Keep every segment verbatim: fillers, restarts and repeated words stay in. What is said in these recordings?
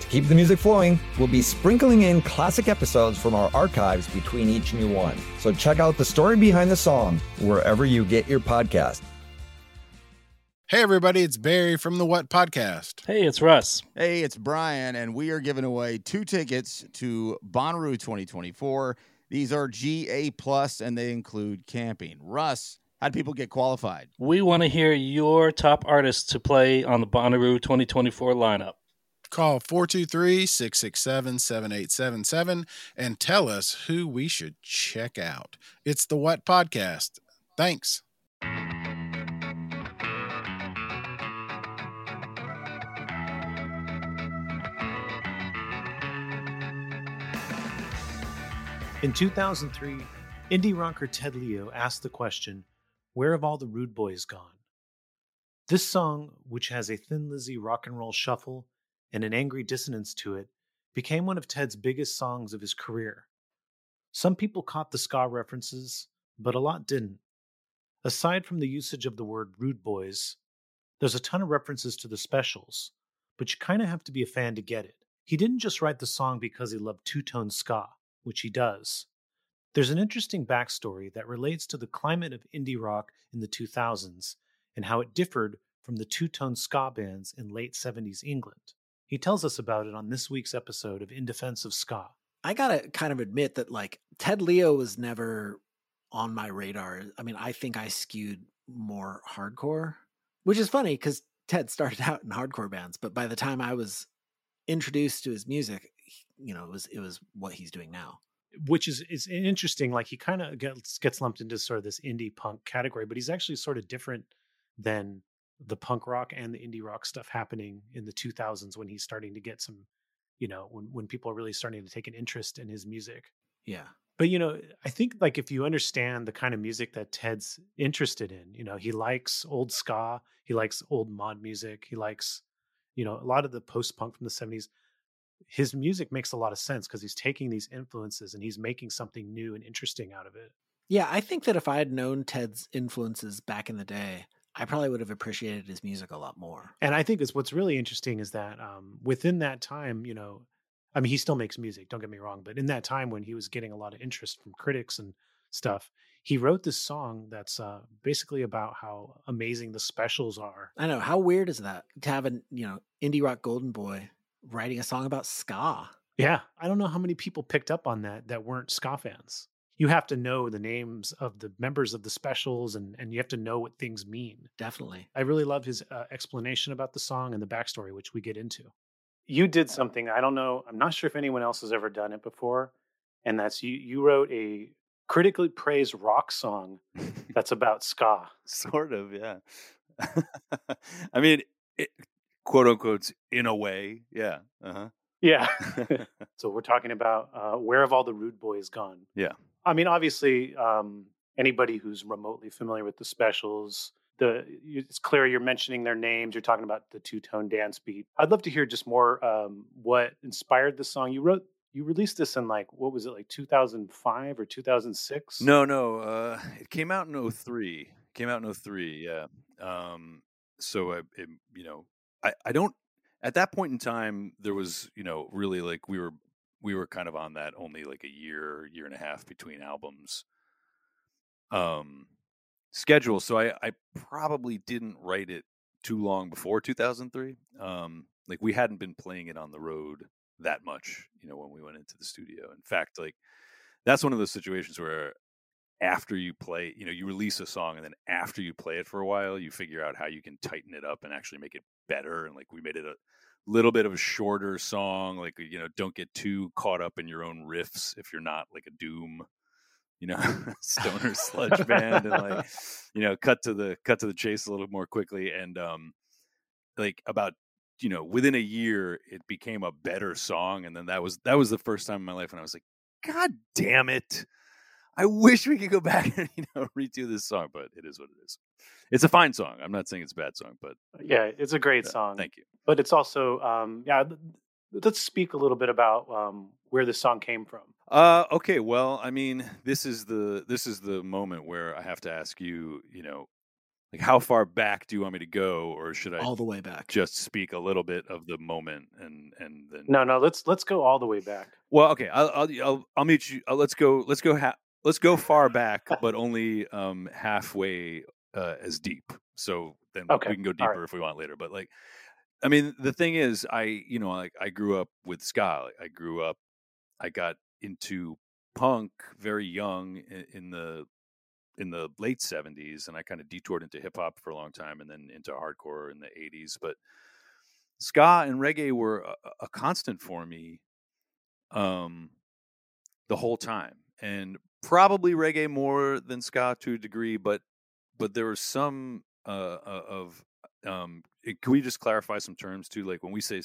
To keep the music flowing, we'll be sprinkling in classic episodes from our archives between each new one. So check out The Story Behind the Song wherever you get your podcast. Hey, everybody, it's Barry from the What Podcast. Hey, it's Russ. Hey, it's Brian, and we are giving away two tickets to Bonnaroo twenty twenty-four. These are G A plus, and they include camping. Russ, how do people get qualified? We want to hear your top artists to play on the Bonnaroo twenty twenty-four lineup. Call four two three, six six seven, seven eight seven seven and tell us who we should check out. It's the What Podcast. Thanks. In two thousand three, indie rocker Ted Leo asked the question, "Where have all the rude boys gone?" This song, which has a Thin Lizzy rock and roll shuffle and an angry dissonance to it, became one of Ted's biggest songs of his career. Some people caught the ska references, but a lot didn't. Aside from the usage of the word rude boys, there's a ton of references to The Specials, but you kind of have to be a fan to get it. He didn't just write the song because he loved two-tone ska, which he does. There's an interesting backstory that relates to the climate of indie rock in the two thousands and how it differed from the two-tone ska bands in late seventies England. He tells us about it on this week's episode of In Defense of Ska. I gotta kind of admit that, like, Ted Leo was never on my radar. I mean, I think I skewed more hardcore, which is funny because Ted started out in hardcore bands, but by the time I was introduced to his music, you know, it was it was what he's doing now, which is is interesting. Like, he kind of gets gets lumped into sort of this indie punk category, but he's actually sort of different than the punk rock and the indie rock stuff happening in the two thousands when he's starting to get some, you know, when when people are really starting to take an interest in his music. Yeah, but you know, I think, like, if you understand the kind of music that Ted's interested in, you know, he likes old ska, he likes old mod music, he likes, you know, a lot of the post punk from the seventies. His music makes a lot of sense because he's taking these influences and he's making something new and interesting out of it. Yeah, I think that if I had known Ted's influences back in the day, I probably would have appreciated his music a lot more. And I think it's what's really interesting is that um, within that time, you know, I mean, he still makes music, don't get me wrong, but in that time when he was getting a lot of interest from critics and stuff, he wrote this song that's uh, basically about how amazing The Specials are. I know. How weird is that to have an, you know, indie rock golden boy writing a song about ska? Yeah. I don't know how many people picked up on that that weren't ska fans. You have to know the names of the members of The Specials, and, and you have to know what things mean. Definitely. I really love his uh, explanation about the song and the backstory, which we get into. You did something, I don't know, I'm not sure if anyone else has ever done it before, and that's you, you wrote a critically praised rock song that's about ska. Sort of, yeah. I mean, it, quote unquote, in a way. Yeah. Uh-huh. Yeah. So we're talking about uh, where have all the rude boys gone? Yeah. I mean, obviously, um, anybody who's remotely familiar with The Specials, the it's clear you're mentioning their names. You're talking about the two-tone dance beat. I'd love to hear just more um, what inspired the song. You wrote, you released this in, like, what was it, like two thousand five or two thousand six? No, no. Uh, it came out in oh three. Came out in oh three, yeah. Um, so, I, it, you know, I, I don't, at that point in time, there was, you know, really, like, we were, we were kind of on that only like a year, year and a half between albums, um, schedule. So I, I probably didn't write it too long before two thousand three. Um, like, we hadn't been playing it on the road that much, you know, when we went into the studio. In fact, like, that's one of those situations where after you play, you know, you release a song and then after you play it for a while, you figure out how you can tighten it up and actually make it better. And, like, we made it a little bit of a shorter song, like, you know, don't get too caught up in your own riffs if you're not, like, a Doom, you know, stoner sludge band, and, like, you know, cut to the cut to the chase a little more quickly. And um like, about, you know, within a year it became a better song. And then that was that was the first time in my life when I was like, God damn it, I wish we could go back and, you know, redo this song, but it is what it is. It's a fine song. I'm not saying it's a bad song, but yeah, it's a great uh, song. Thank you. But it's also, um, yeah, let's speak a little bit about um, where this song came from. Uh, okay. Well, I mean, this is the, this is the moment where I have to ask you, you know, like, how far back do you want me to go, or should I all the way back? Just speak a little bit of the moment, and and then no, no, let's let's go all the way back. Well, okay, I'll I'll I'll, I'll meet you. I'll, let's go, let's go, ha- let's go far back, but only um, halfway uh, as deep. So then okay. we can go deeper right. if we want later. But like, I mean, the thing is, I you know, like I grew up with ska. Like, I grew up, I got into punk very young in, in the. in the late seventies, and I kind of detoured into hip hop for a long time and then into hardcore in the eighties. But ska and reggae were a, a constant for me um, the whole time, and probably reggae more than ska to a degree, but, but there was some uh, of, um, it, can we just clarify some terms too? Like when we say,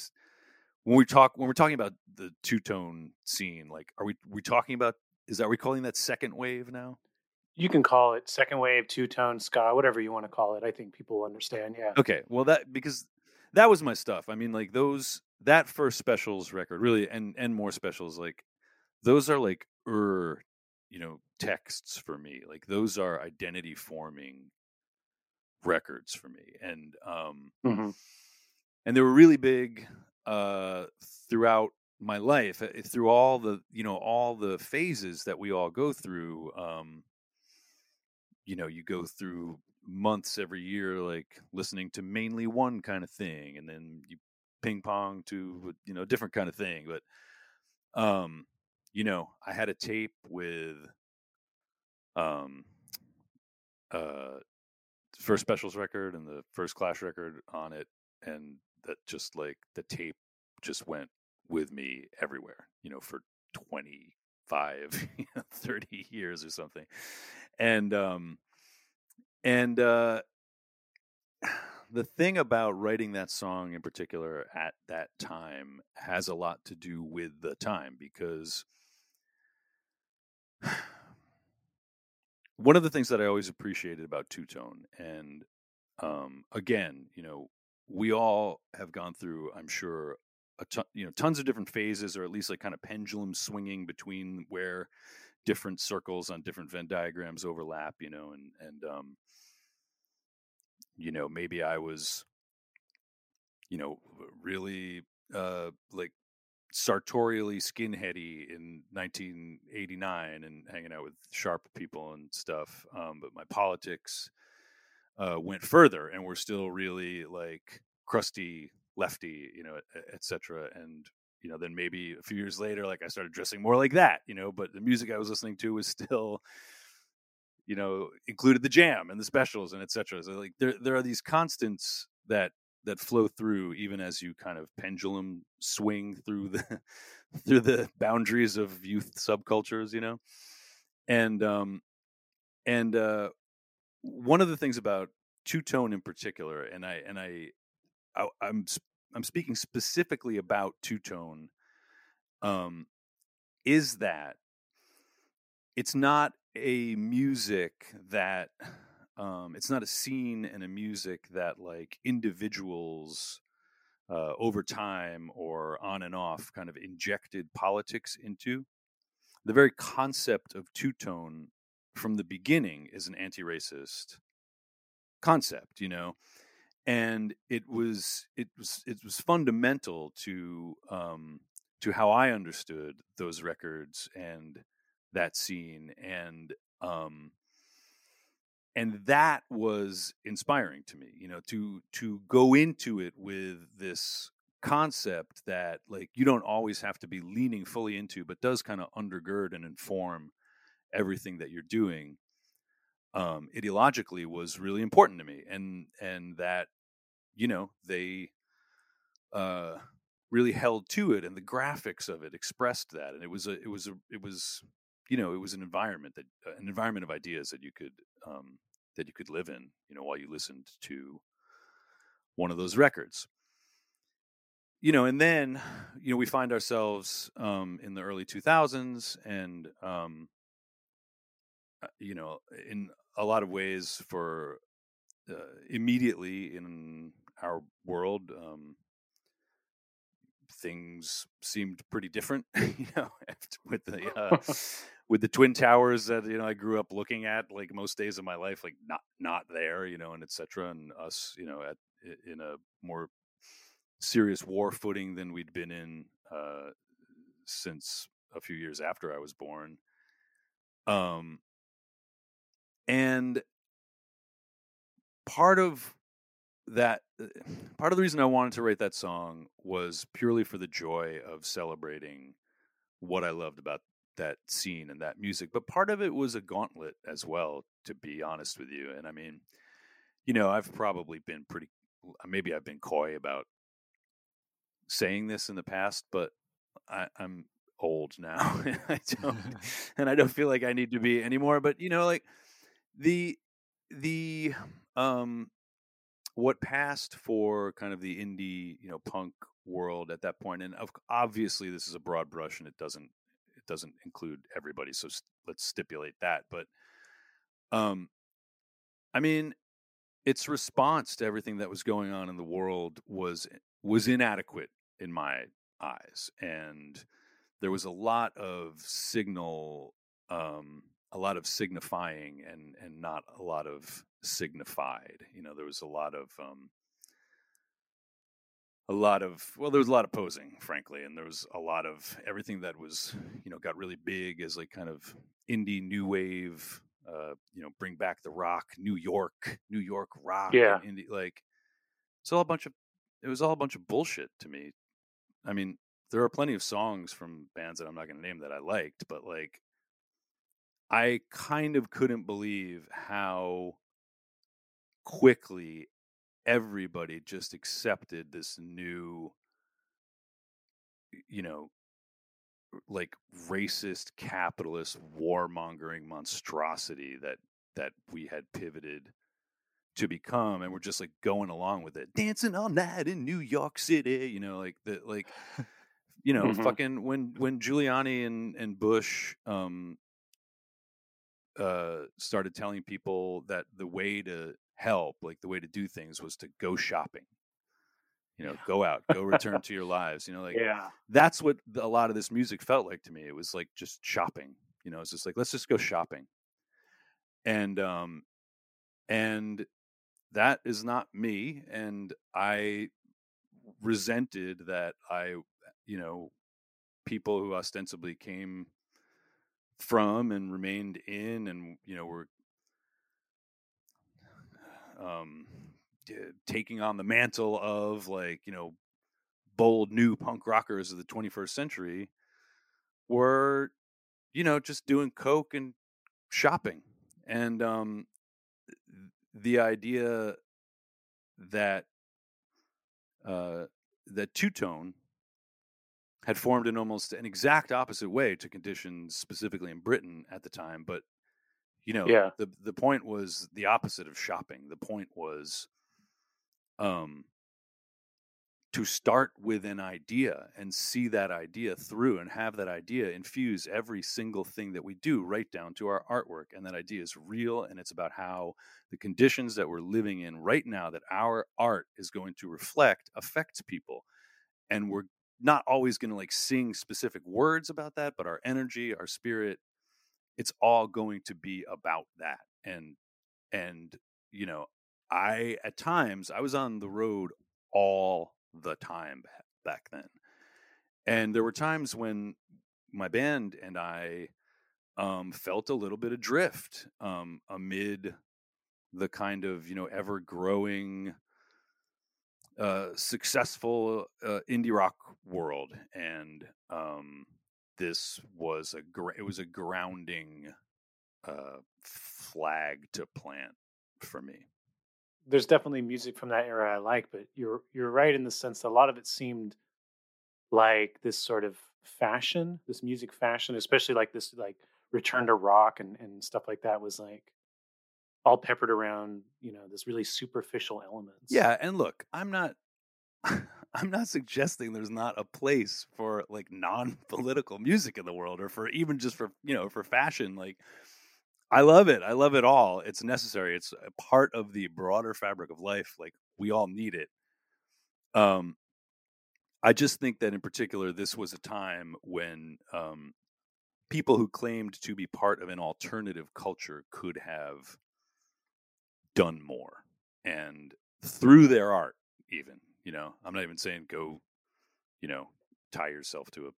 when we talk, when we're talking about the two-tone scene, like, are we, we talking about, is that, are we calling that second wave now? You can call it second wave, two-tone, ska, whatever you want to call it. I think people understand, yeah. Okay, well, that because that was my stuff. I mean, like, those, that first Specials record, really, and, and more Specials, like, those are, like, er, you know, texts for me. Like, those are identity-forming records for me. And um, mm-hmm. and they were really big uh, throughout my life, through all the, you know, all the phases that we all go through. Um You know, you go through months every year, like listening to mainly one kind of thing, and then you ping pong to, you know, a different kind of thing. But, um, you know, I had a tape with, um, uh, first Specials record and the first Clash record on it, and that just like the tape just went with me everywhere, you know, for twenty five, you know, thirty years or something. And, um, and, uh, the thing about writing that song in particular at that time has a lot to do with the time, because one of the things that I always appreciated about two-tone, and, um, again, you know, we all have gone through, I'm sure, A ton, you know, tons of different phases, or at least like kind of pendulum swinging between where different circles on different Venn diagrams overlap, you know, and, and, um, you know, maybe I was, you know, really, uh, like sartorially skinheady in nineteen eighty-nine and hanging out with sharp people and stuff. Um, but my politics, uh, went further, and we're still really like crusty, lefty, you know, et cetera. And, you know, then maybe a few years later, like I started dressing more like that, you know, but the music I was listening to was still, you know, included the Jam and the Specials and et cetera. So like there there are these constants that that flow through even as you kind of pendulum swing through the through the boundaries of youth subcultures, you know. And um and uh one of the things about two-tone in particular, and I and I I, I'm I'm speaking specifically about two-tone, um, is that it's not a music that um, it's not a scene and a music that like individuals uh, over time or on and off kind of injected politics into. The very concept of two-tone from the beginning is an anti-racist concept, you know. And it was it was it was fundamental to um, to how I understood those records and that scene, and um, and that was inspiring to me. You know, to to go into it with this concept that like you don't always have to be leaning fully into, but does kind of undergird and inform everything that you're doing. Um, ideologically was really important to me, and and that, you know, they uh, really held to it, and the graphics of it expressed that, and it was a it was a it was you know it was an environment that uh, an environment of ideas that you could um, that you could live in, you know, while you listened to one of those records, you know. And then, you know, we find ourselves um, in the early two thousands, and um, you know, in a lot of ways for uh, immediately in our world, um, things seemed pretty different, you know, with the uh, with the Twin Towers that, you know, I grew up looking at like most days of my life, like not not there, you know, and et cetera. And us, you know, at in a more serious war footing than we'd been in uh, since a few years after I was born. Um, and part of that, part of the reason I wanted to write that song was purely for the joy of celebrating what I loved about that scene and that music. But part of it was a gauntlet as well, to be honest with you. And I mean, you know, I've probably been pretty, maybe I've been coy about saying this in the past, but I, I'm old now and I don't, and I don't feel like I need to be anymore. But, you know, like the, the, um, what passed for kind of the indie, you know, punk world at that point, and obviously this is a broad brush and it doesn't, it doesn't include everybody. So st- let's stipulate that. But, um, I mean, its response to everything that was going on in the world was, was inadequate in my eyes. And there was a lot of signal, um, a lot of signifying and, and not a lot of signified, you know, there was a lot of, um, a lot of, well, there was a lot of posing, frankly. And there was a lot of everything that was, you know, got really big as like kind of indie new wave, uh, you know, bring back the rock, New York, New York rock. Yeah. And indie, like, it's all a bunch of, it was all a bunch of bullshit to me. I mean, there are plenty of songs from bands that I'm not going to name that I liked, but like, I kind of couldn't believe how quickly everybody just accepted this new, you know, like racist, capitalist, warmongering monstrosity that that we had pivoted to become, and we're just like going along with it, dancing all night in New York City, you know, like the like, you know, mm-hmm. fucking when when Giuliani and and Bush um uh started telling people that the way to help, like the way to do things, was to go shopping, you know, go out, go return to your lives, you know, like yeah. That's what a lot of this music felt like to me. It was like just shopping, you know, it's just like, let's just go shopping. And, um, and that is not me. And I resented that I, you know, people who ostensibly came from and remained in and, you know, were, um, taking on the mantle of like, you know, bold new punk rockers of the twenty-first century were, you know, just doing coke and shopping. And um, the idea that uh, that Two-Tone had formed in almost an exact opposite way to conditions specifically in Britain at the time, but you know, yeah. the the point was the opposite of shopping. The point was um, to start with an idea and see that idea through and have that idea infuse every single thing that we do, right down to our artwork. And that idea is real, and it's about how the conditions that we're living in right now that our art is going to reflect affects people. And we're not always going to like sing specific words about that, but our energy, our spirit, it's all going to be about that. And, and, you know, I, at times I was on the road all the time back then. And there were times when my band and I, um, felt a little bit adrift, um, amid the kind of, you know, ever growing, uh, successful, uh, indie rock world. And, um, this was a gr- it was a grounding uh, flag to plant for me. There's definitely music from that era I like, but you're you're right in the sense that a lot of it seemed like this sort of fashion, this music fashion, especially like this like return to rock and, and stuff like that was like all peppered around, you know, this really superficial elements. Yeah, and look, I'm not I'm not suggesting there's not a place for like non-political music in the world, or for even just for, you know, for fashion. Like I love it. I love it all. It's necessary. It's a part of the broader fabric of life. Like, we all need it. Um, I just think that in particular, this was a time when um, people who claimed to be part of an alternative culture could have done more, and through their art, even, you know, I'm not even saying go, you know, tie yourself to a,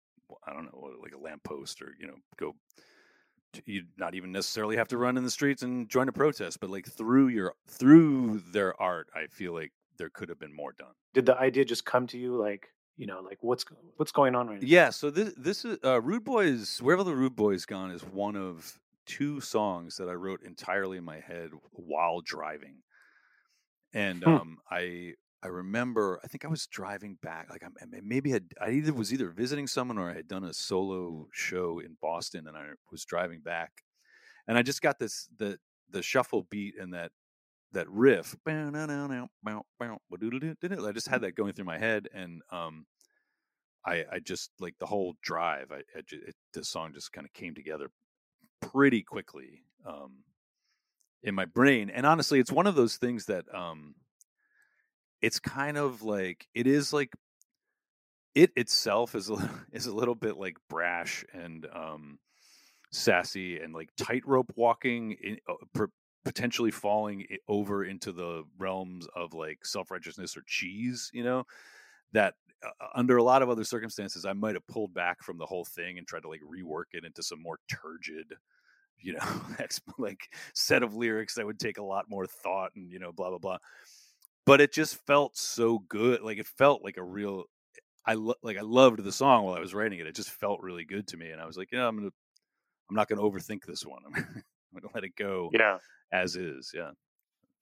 I don't know, like a lamppost, or, you know, go. You not even necessarily have to run in the streets and join a protest, but like through your through their art, I feel like there could have been more done. Did the idea just come to you, like, you know, like what's what's going on right now? Yeah. So this this is uh, Rude Boys. Wherever the Rude Boys Gone is one of two songs that I wrote entirely in my head while driving, and hmm. um, I I remember I think I was driving back, like I maybe had, I either was either visiting someone or I had done a solo show in Boston, and I was driving back, and I just got this the the shuffle beat and that that riff. I just had that going through my head, and um, I I just like the whole drive. I, I just, it, this song just kind of came together pretty quickly um, in my brain. And honestly, it's one of those things that um, it's kind of like it is like it itself is a, is a little bit like brash and um, sassy and like tightrope walking, in, uh, per, potentially falling over into the realms of like self-righteousness or cheese, you know, that uh, under a lot of other circumstances, I might have pulled back from the whole thing and tried to like rework it into some more turgid, you know, like set of lyrics that would take a lot more thought and, you know, blah, blah, blah. But it just felt so good. Like it felt like a real, I lo- like I loved the song while I was writing it. It just felt really good to me. And I was like, you know, I'm going to, I'm not going to overthink this one. I'm going to let it go. Yeah. As is, yeah.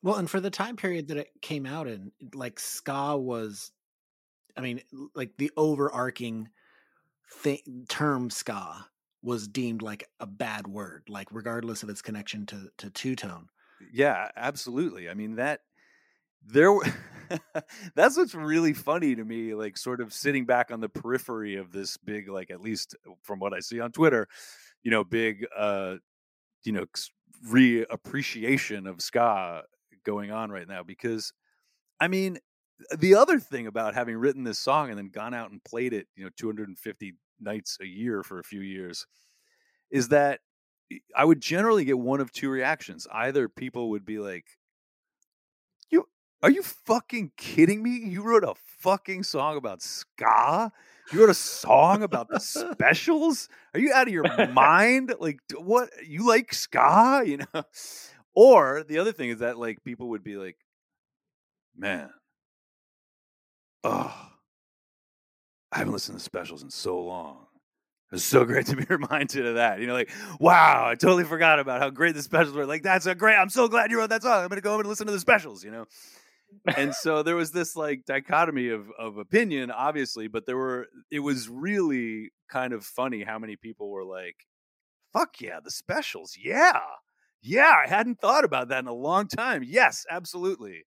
Well, and for the time period that it came out in, like ska was, I mean, like the overarching thing, term ska was deemed like a bad word, like regardless of its connection to to two-tone. Yeah, absolutely. I mean, that there were, that's what's really funny to me, like sort of sitting back on the periphery of this big, like at least from what I see on Twitter, you know, big, uh, you know, reappreciation of ska going on right now, because I mean, the other thing about having written this song and then gone out and played it, you know, two hundred fifty nights a year for a few years, is that I would generally get one of two reactions. Either people would be like, you are you fucking kidding me? You wrote a fucking song about ska? You wrote a song about the Specials? Are you out of your mind? Like, what? You like ska? You know? Or the other thing is that, like, people would be like, man, oh, I haven't listened to the Specials in so long. It's so great to be reminded of that. You know, like, wow, I totally forgot about how great the Specials were. Like, that's a great, I'm so glad you wrote that song. I'm going to go over and listen to the Specials, you know? And so there was this like dichotomy of of opinion, obviously, but there were it was really kind of funny how many people were like, fuck yeah, the Specials. Yeah. Yeah. I hadn't thought about that in a long time. Yes, absolutely.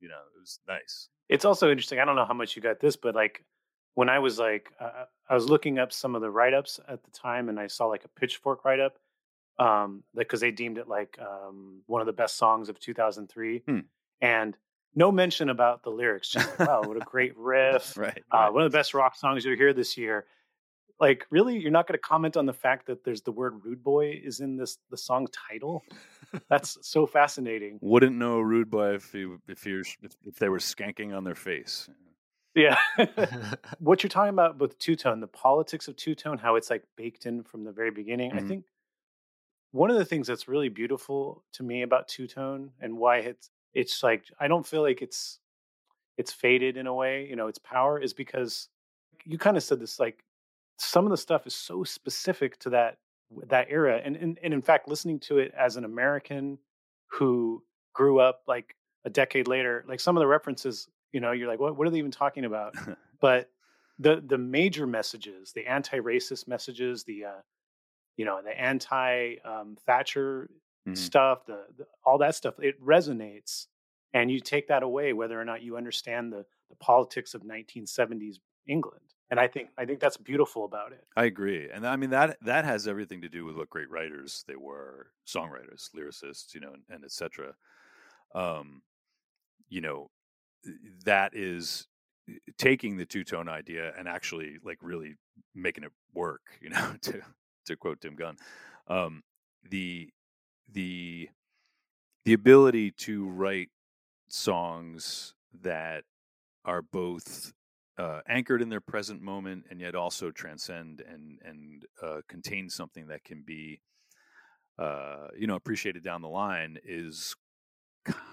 You know, it was nice. It's also interesting. I don't know how much you got this, but like when I was like uh, I was looking up some of the write ups at the time, and I saw like a Pitchfork write up um, because they deemed it like um, one of the best songs of two thousand three. Hmm. And no mention about the lyrics. Just like, wow, what a great riff. Right, right. Uh, one of the best rock songs you'll hear this year. Like, really? You're not going to comment on the fact that there's the word Rude Boy is in this the song title? That's so fascinating. Wouldn't know a Rude Boy if you, if, you're, if, if they were skanking on their face. Yeah. What you're talking about with two-tone, the politics of two-tone, how it's like baked in from the very beginning. Mm-hmm. I think one of the things that's really beautiful to me about two-tone and why it's, It's like, I don't feel like it's, it's faded in a way, you know, its power is because you kind of said this, like some of the stuff is so specific to that, that era. And, and, and in fact, listening to it as an American who grew up like a decade later, like some of the references, you know, you're like, what, what are they even talking about? But the, the major messages, the anti-racist messages, the, uh, you know, the anti um, Thatcher Mm-hmm. stuff, the, the all that stuff, it resonates, and you take that away whether or not you understand the the politics of nineteen seventies England. And I think I think that's beautiful about it. I agree. And I mean, that that has everything to do with what great writers they were, songwriters, lyricists, you know, and, and et cetera. Um, you know, that is taking the two-tone idea and actually like really making it work, you know, to to quote Tim Gunn. Um, the the the ability to write songs that are both Uh, anchored in their present moment, and yet also transcend and and uh, contain something that can be, uh, you know, appreciated down the line, is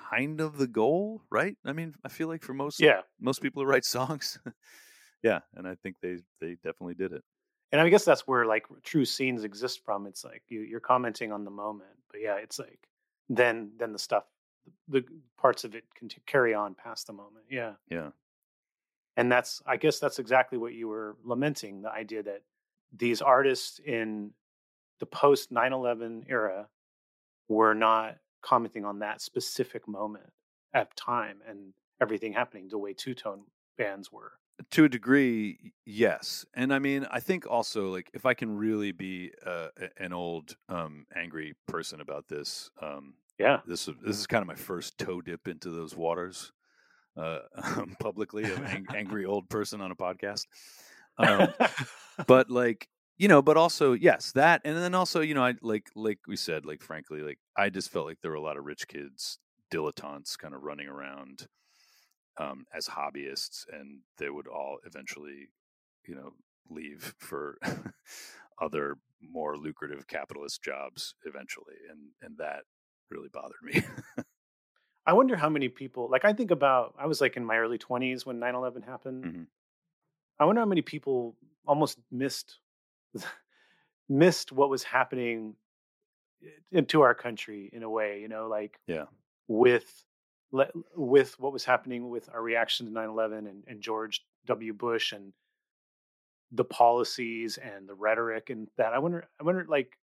kind of the goal, right? I mean, I feel like for most yeah. most people who write songs, yeah, and I think they they definitely did it. And I guess that's where like true scenes exist from. It's like you, you're commenting on the moment, but yeah, it's like then then the stuff, the parts of it can t- carry on past the moment. Yeah, yeah. And that's, I guess that's exactly what you were lamenting, the idea that these artists in the post nine eleven era were not commenting on that specific moment at time and everything happening the way two-tone bands were. To a degree, yes. And I mean, I think also, like, if I can really be uh, an old um, angry person about this, um, yeah, this, this is kind of my first toe dip into those waters. Uh, um, publicly, an ang- angry old person on a podcast. Um, but like, you know, but also, yes, that. And then also, you know, I like, like we said, like, frankly, like, I just felt like there were a lot of rich kids, dilettantes kind of running around um, as hobbyists, and they would all eventually, you know, leave for other more lucrative capitalist jobs eventually. And, and that really bothered me. I wonder how many people, like I think about, I was like in my early twenties when nine eleven happened. Mm-hmm. I wonder how many people almost missed, missed what was happening to our country in a way, you know, like yeah. with, with what was happening with our reaction to nine eleven and, and George W. Bush and the policies and the rhetoric and that. I wonder, I wonder like,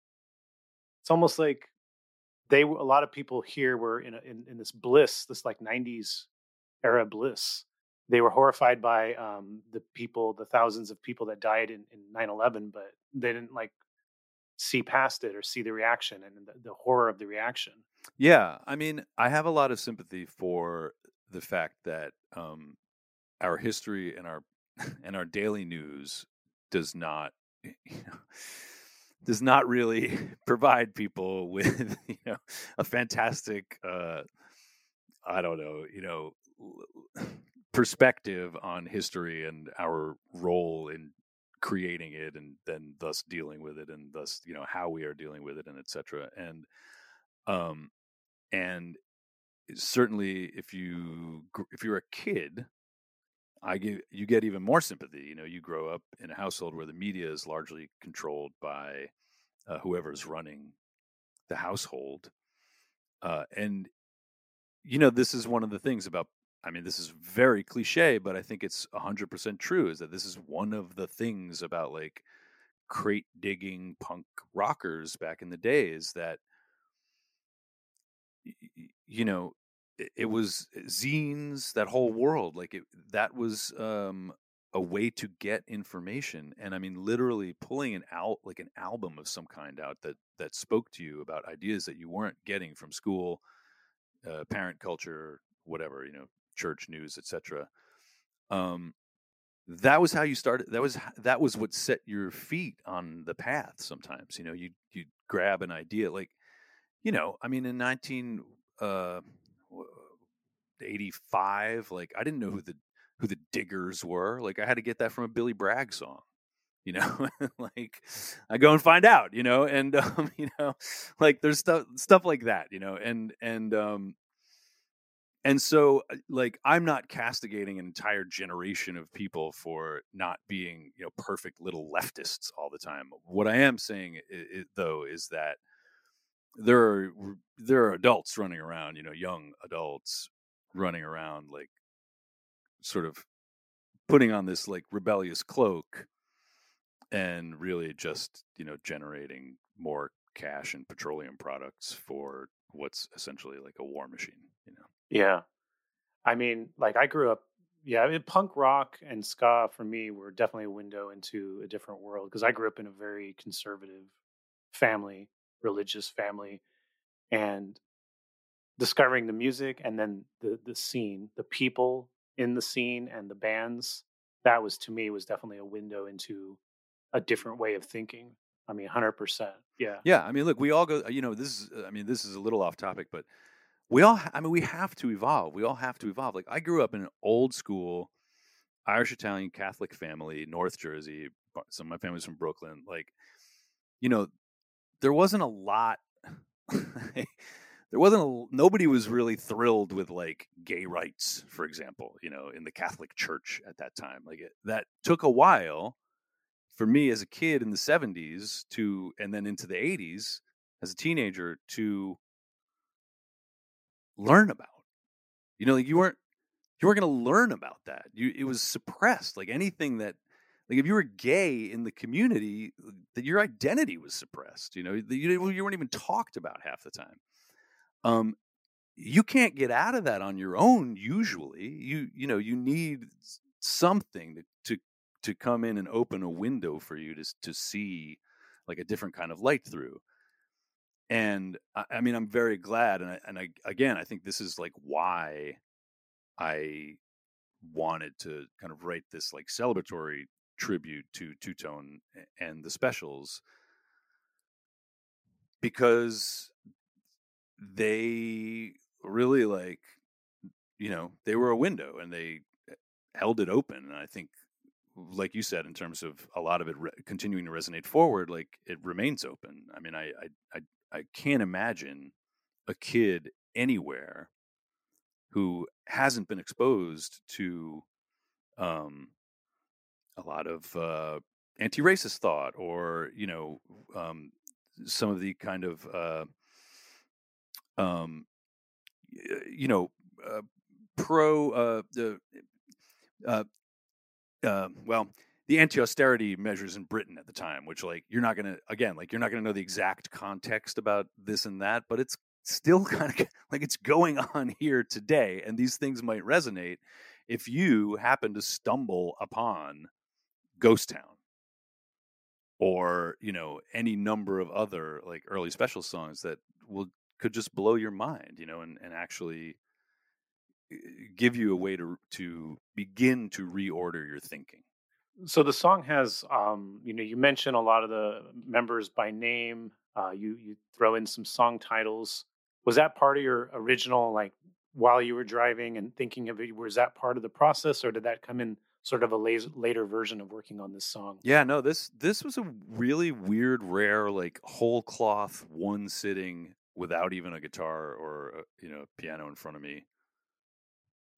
it's almost like, They a lot of people here were in, a, in in this bliss, this like nineties era bliss. They were horrified by um, the people, the thousands of people that died in, in nine eleven, but they didn't like see past it or see the reaction and the, the horror of the reaction. Yeah, I mean, I have a lot of sympathy for the fact that um, our history and our and our daily news does not, you know, does not really provide people with, you know, a fantastic, uh, I don't know, you know, perspective on history and our role in creating it and then thus dealing with it and thus, you know, how we are dealing with it and et cetera. And, um, and certainly if you, if you're a kid, I give you get even more sympathy. You know, you grow up in a household where the media is largely controlled by uh, whoever's running the household, uh, and you know this is one of the things about. I mean, this is very cliche, but I think it's a hundred percent true. Is that this is one of the things about like crate digging punk rockers back in the day? Is that you know. It was zines, that whole world, like it, that was um, a way to get information. And I mean, literally pulling an out, like an album of some kind out that, that spoke to you about ideas that you weren't getting from school, uh, parent culture, whatever, you know, church news, et cetera. Um, that was how you started. That was, that was what set your feet on the path. Sometimes, you know, you, you grab an idea like, you know, I mean, in nineteen eighty-five, like I didn't know who the who the Diggers were. Like I had to get that from a Billy Bragg song, you know. Like I go and find out, you know, and um, you know, like there's stuff stuff like that, you know, and and um, and so like I'm not castigating an entire generation of people for not being, you know, perfect little leftists all the time. What I am saying is, though, is that there are there are adults running around, you know, young adults running around, like sort of putting on this like rebellious cloak and really just, you know, generating more cash and petroleum products for what's essentially like a war machine, you know? Yeah. I mean, like I grew up yeah, it, punk rock and ska for me were definitely a window into a different world, because I grew up in a very conservative family, religious family, and discovering the music and then the the scene, the people in the scene and the bands, that was, to me, was definitely a window into a different way of thinking. I mean, one hundred percent. Yeah. Yeah. I mean, look, we all go, you know, this is, I mean, this is a little off topic, but we all, I mean, we have to evolve. We all have to evolve. Like, I grew up in an old school Irish, Italian, Catholic family, North Jersey. Some of my family's from Brooklyn. Like, you know, there wasn't a lot. There wasn't a, nobody was really thrilled with, like, gay rights, for example, you know, in the Catholic Church at that time. Like, it, that took a while for me as a kid in the seventies to, and then into the eighties as a teenager, to learn about. You know, like, you weren't, you weren't going to learn about that. You, it was suppressed. Like, anything that, like, if you were gay in the community, that your identity was suppressed. You know, you, you weren't even talked about half the time. Um, you can't get out of that on your own. Usually, you you know, you need something to to, to come in and open a window for you to to see, like, a different kind of light through. And I, I mean, I'm very glad, and I, and I, again, I think this is, like, why I wanted to kind of write this, like, celebratory tribute to Two-Tone and the Specials, because they really, like, you know, they were a window and they held it open. And I think, like you said, in terms of a lot of it re- continuing to resonate forward, like, it remains open. I mean, I, I, I, I can't imagine a kid anywhere who hasn't been exposed to um, a lot of uh, anti-racist thought, or, you know, um, some of the kind of, uh, um, you know, uh, pro, uh, the, uh, uh, well, the anti-austerity measures in Britain at the time, which, like, you're not going to, again, like, you're not going to know the exact context about this and that, but it's still kind of, like, it's going on here today. And these things might resonate if you happen to stumble upon Ghost Town, or, you know, any number of other, like, early Special songs that will, could just blow your mind, you know, and, and actually give you a way to to begin to reorder your thinking. So the song has, um, you know, you mention a lot of the members by name. Uh, you you throw in some song titles. Was that part of your original, like, while you were driving and thinking of it? Was that part of the process, or did that come in sort of a later, later version of working on this song? Yeah, no, this this was a really weird, rare, like, whole cloth, one sitting, without even a guitar or a, you know, piano in front of me,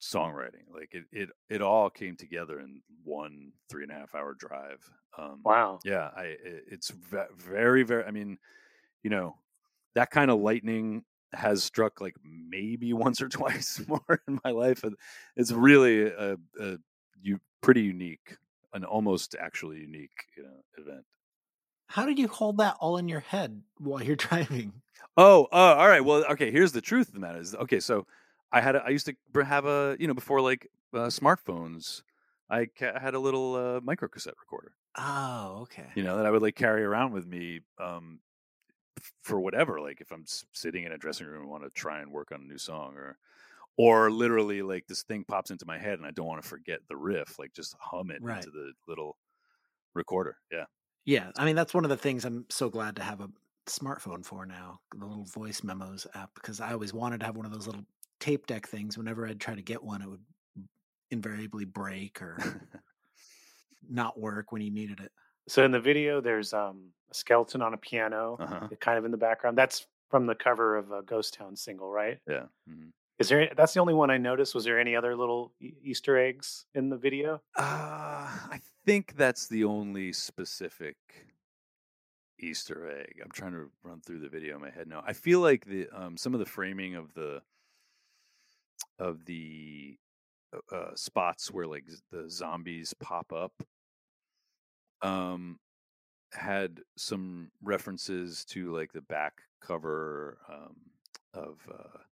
songwriting. Like, it, it, it all came together in one three and a half hour drive. Um, wow. Yeah. I, it's very, very, I mean, you know, that kind of lightning has struck, like, maybe once or twice more in my life. It's really a, a you pretty unique, an almost actually unique, you know, event. How did you hold that all in your head while you're driving? Oh, uh, all right. Well, okay. Here's the truth of the matter is, okay. So I had, a, I used to have a, you know, before, like, uh, smartphones, I ca- had a little uh, micro cassette recorder. Oh, okay. You know, that I would, like, carry around with me um, for whatever. Like, if I'm sitting in a dressing room and want to try and work on a new song, or, or literally, like, this thing pops into my head and I don't want to forget the riff, like, just hum it right into the little recorder. Yeah. Yeah, I mean, that's one of the things I'm so glad to have a smartphone for now, the little voice memos app, because I always wanted to have one of those little tape deck things. Whenever I'd try to get one, it would invariably break or not work when you needed it. So in the video, there's um, a skeleton on a piano, uh-huh. kind of in the background. That's from the cover of a Ghost Town single, right? Yeah. Mm-hmm. Is there? That's the only one I noticed. Was there any other little Easter eggs in the video? Uh, I think that's the only specific Easter egg. I'm trying to run through the video in my head now. I feel like the um, some of the framing of the of the uh, spots where, like, the zombies pop up um, had some references to, like, the back cover um, of. Uh,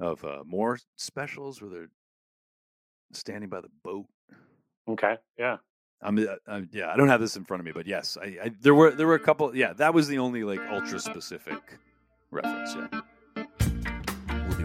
Of uh, more specials where they're Standing by the Boat. Okay. Yeah. I'm, I'm, yeah, I don't have this in front of me, but yes, I, I there were there were a couple. Yeah, that was the only like ultra specific reference. Yeah. We'll be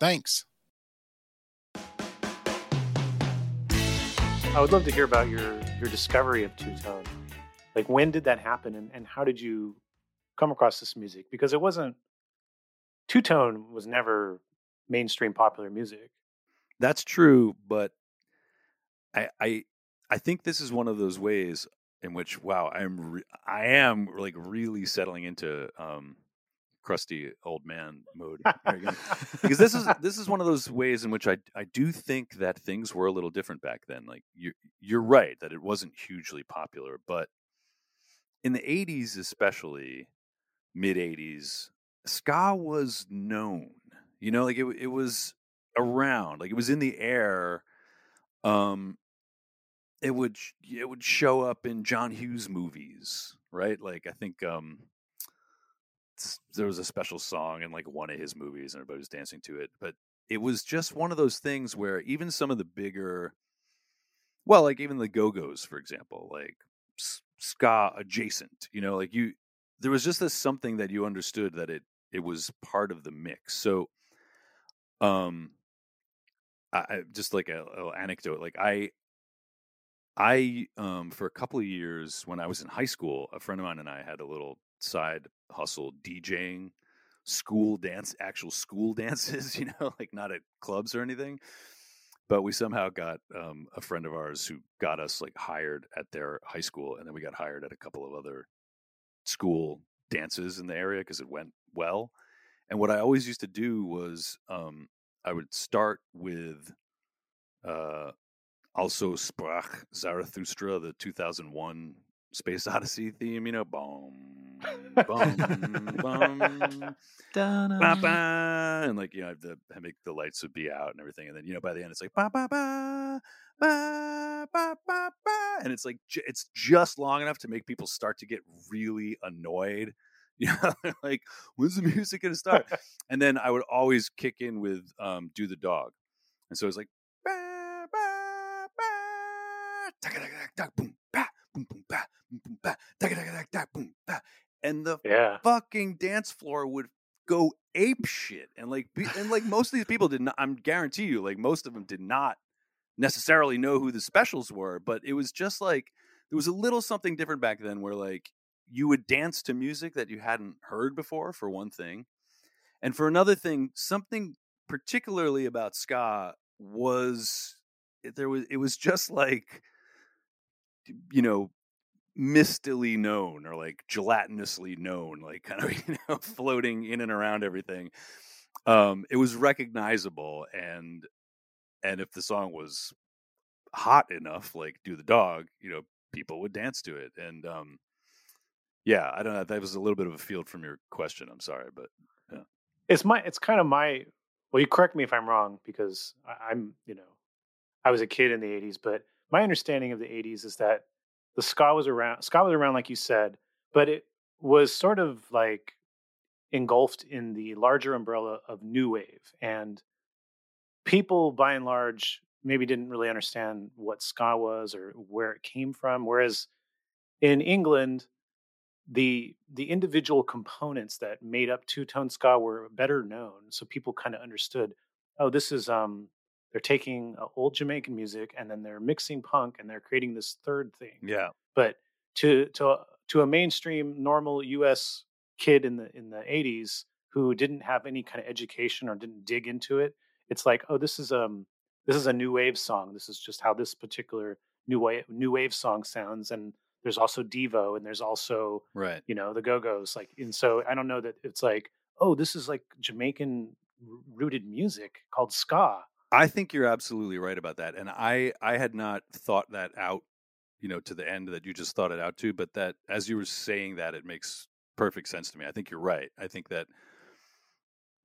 Thanks. I would love to hear about your, your discovery of Two-Tone. Like, when did that happen, and, and how did you come across this music? Because it wasn't... Two-Tone was never mainstream popular music. That's true, but I... I I think this is one of those ways in which, wow, I'm re- I am like really settling into um, crusty old man mode. Because this is this is one of those ways in which I I do think that things were a little different back then. Like you you're right that it wasn't hugely popular, but in the eighties, especially mid eighties, ska was known. You know, like it it was around, like it was in the air. Um. It would it would show up in John Hughes movies, right? Like I think um, there was a special song in like one of his movies, and everybody was dancing to it. But it was just one of those things where even some of the bigger, well, like even the Go-Go's, for example, like ska adjacent, you know, like you, there was just this something that you understood that it it was part of the mix. So, um, I just like a, a little anecdote, like I. I, um, for a couple of years when I was in high school, a friend of mine and I had a little side hustle DJing school dance, actual school dances, you know, like not at clubs or anything. But we somehow got um, a friend of ours who got us like hired at their high school. And then we got hired at a couple of other school dances in the area because it went well. And what I always used to do was um, I would start with... Uh, Also Sprach Zarathustra, the two thousand one Space Odyssey theme, you know, boom, boom, boom, ba-ba, and like, you know, the, I make the lights would be out and everything. And then, you know, by the end, it's like, ba-ba-ba, ba-ba-ba. And it's like, it's just long enough to make people start to get really annoyed. You know, like, when's the music going to start? And then I would always kick in with um, Do the Dog. And so it's like, and the yeah. fucking dance floor would go ape shit, and like, and like most of these people did not. I'm guarantee you, like most of them did not necessarily know who the Specials were, but it was just like there was a little something different back then, where like you would dance to music that you hadn't heard before, for one thing, and for another thing, something particularly about ska was there was it was just like. You know, mistily known or like gelatinously known, like kind of, you know, floating in and around everything. Um, it was recognizable, and and if the song was hot enough, like Do the Dog, you know, people would dance to it. And um, yeah, I don't know. That was a little bit of a field from your question. I'm sorry, but yeah, it's my, it's kind of my. Well, you correct me if I'm wrong, because I, I'm, you know, I was a kid in the eighties, but. My understanding of the eighties is that the ska was around, ska was around, like you said, but it was sort of like engulfed in the larger umbrella of new wave. And people, by and large, maybe didn't really understand what ska was or where it came from. Whereas in England, the the individual components that made up two-tone ska were better known. So people kind of understood, oh, this is... um. They're taking uh, old Jamaican music and then they're mixing punk and they're creating this third thing. Yeah. But to to to a mainstream normal U S kid in the in the eighties who didn't have any kind of education or didn't dig into it, it's like, oh, this is um this is a new wave song. This is just how this particular new wave new wave song sounds. And there's also Devo and there's also right. you know the Go-Go's. Like, and so I don't know that it's like, oh, this is like Jamaican rooted music called ska. I think you're absolutely right about that. And I, I had not thought that out, you know, to the end that you just thought it out to, but that as you were saying that, it makes perfect sense to me. I think you're right. I think that,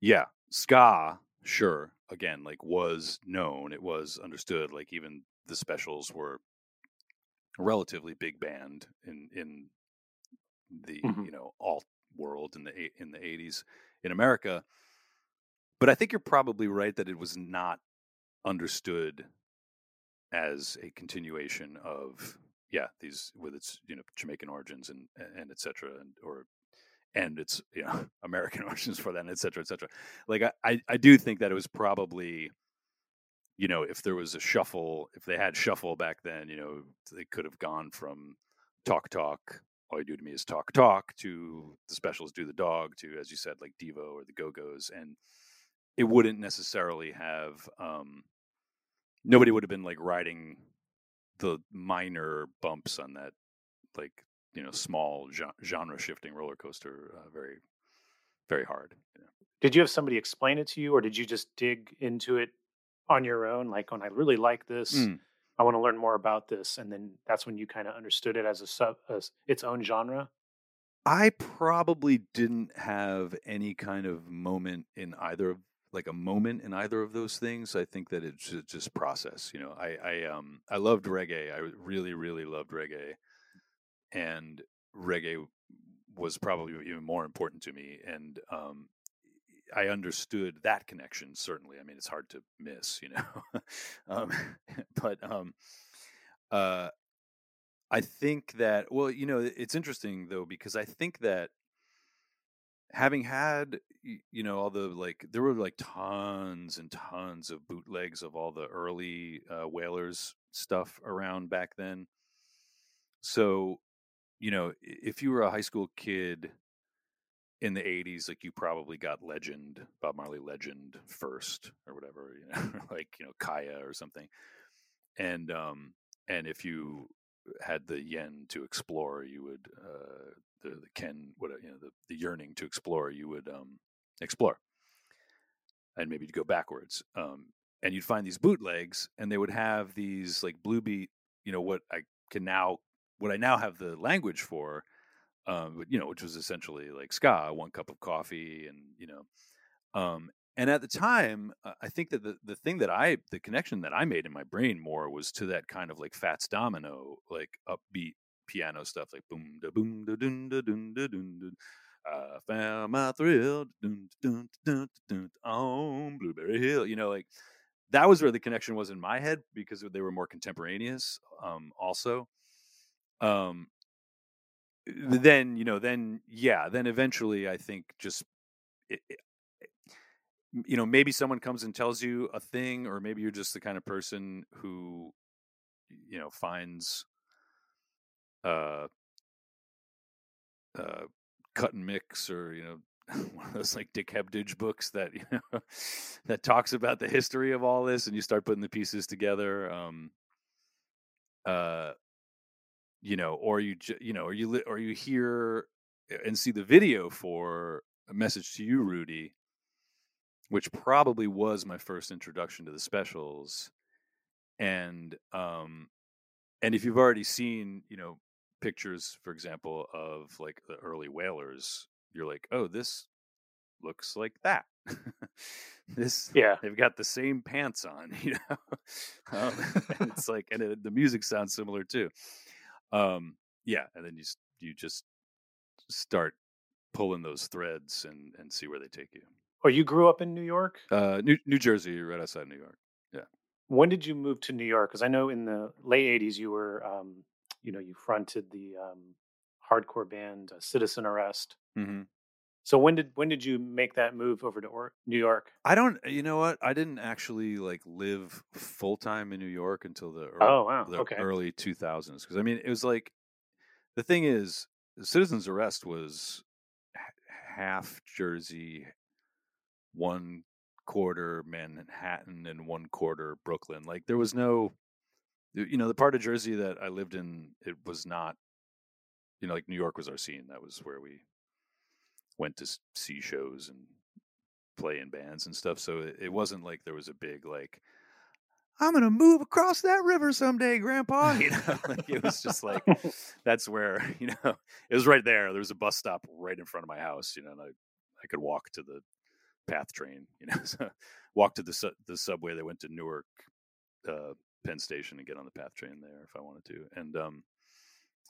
yeah, ska, sure, again, like, was known. It was understood. Like, even the Specials were a relatively big band in, in the, mm-hmm. you know, alt world in the, in the eighties in America. But I think you're probably right that it was not understood as a continuation of, yeah, these, with its, you know, Jamaican origins and, and et cetera, and, or, and its, you know, American origins for that, and et cetera, et cetera. Like, I, I do think that it was probably, you know, if there was a shuffle, if they had shuffle back then, you know, they could have gone from Talk Talk, All You Do to Me Is Talk Talk, to the Specials, Do the Dog, to, as you said, like Devo or the Go-Go's. And it wouldn't necessarily have, um, nobody would have been like riding the minor bumps on that, like, you know, small genre shifting roller coaster, uh, very, very hard. Yeah. Did you have somebody explain it to you, or did you just dig into it on your own? Like, when I really like this, mm. I want to learn more about this. And then that's when you kind of understood it as a sub, as its own genre. I probably didn't have any kind of moment in either of, like a moment in either of those things. I think that it's just process. You know, I, I, um, I loved reggae. I really, really loved reggae, and reggae was probably even more important to me. And, um, I understood that connection, certainly. I mean, it's hard to miss, you know, um, but, um, uh, I think that, well, you know, it's interesting though, because I think that having had, you know, all the, like, there were like tons and tons of bootlegs of all the early uh, Wailers stuff around back then. So, you know, if you were a high school kid in the eighties, like, you probably got Legend, Bob Marley Legend first or whatever, you know, like, you know, Kaya or something. And, um, and if you had the yen to explore, you would, uh, the, the Ken, what, you know, the, the yearning to explore, you would, um, explore, and maybe you'd go backwards. Um, and you'd find these bootlegs, and they would have these like blue beat, you know, what I can now, what I now have the language for, um, but, you know, which was essentially like ska, one cup of coffee, and, you know, um, and at the time, uh, I think that the, the thing that I, the connection that I made in my brain more was to that kind of like Fats Domino, like upbeat piano stuff, like boom, da boom, da dun, da dun, da dun, da. I found my thrill, dun, dun, dun, dun, dun, on Blueberry Hill. You know, like, that was where the connection was in my head, because they were more contemporaneous, um, also. Um, then, you know, then, yeah, then eventually I think just, it, it, you know, maybe someone comes and tells you a thing, or maybe you're just the kind of person who, you know, finds uh, uh, Cut and Mix, or, you know, one of those like Dick Hebdige books that, you know, that talks about the history of all this, and you start putting the pieces together. Um, uh, you know, or you, you know, or you, or you hear and see the video for A Message to You, Rudy, which probably was my first introduction to the Specials. And, um, and if you've already seen, you know, pictures, for example, of like the early Wailers, you're like, oh, this looks like that. This, yeah, they've got the same pants on, you know. Um, and it's like, and it, the music sounds similar too. Um, yeah, and then you you just start pulling those threads and and see where they take you. Oh, you grew up in New York? Uh, New, New Jersey, right outside New York. Yeah. When did you move to New York? Because I know in the late eighties you were, um, you know, you fronted the um, hardcore band uh, Citizen Arrest. Mm-hmm. So when did when did you make that move over to or- New York? I don't. You know what? I didn't actually like live full time in New York until the early, oh wow the okay. early two thousands. Because I mean, it was like, the thing is, Citizen Arrest was half Jersey, one quarter Manhattan, and one quarter Brooklyn. Like, there was no, you know, the part of Jersey that I lived in, it was not, you know, like New York was our scene. That was where we went to see shows and play in bands and stuff. So it, it wasn't like there was a big, like, I'm going to move across that river someday, Grandpa. You know, like, it was just like, that's where, you know, it was right there. There was a bus stop right in front of my house, you know, and I, I could walk to the PATH train, you know, so walk to the su- the subway that went to Newark, uh, Penn Station, and get on the PATH train there if I wanted to. And um,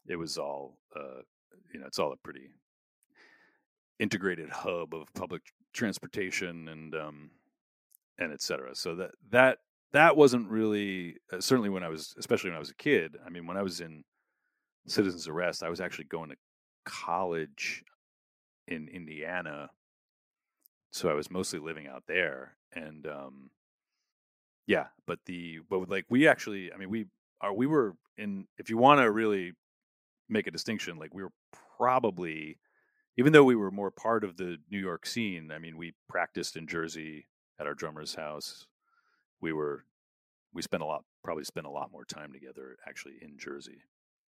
it was all, uh, you know, it's all a pretty integrated hub of public transportation and, um, and et cetera. So that, that, That wasn't really, uh, certainly when I was, especially when I was a kid. I mean, when I was in Citizen's Arrest, I was actually going to college in Indiana. So I was mostly living out there. And um, yeah, but the, but like we actually, I mean, we are, we were in, if you want to really make a distinction, like we were probably, even though we were more part of the New York scene, I mean, we practiced in Jersey at our drummer's house. We were, we spent a lot, probably spent a lot more time together actually in Jersey.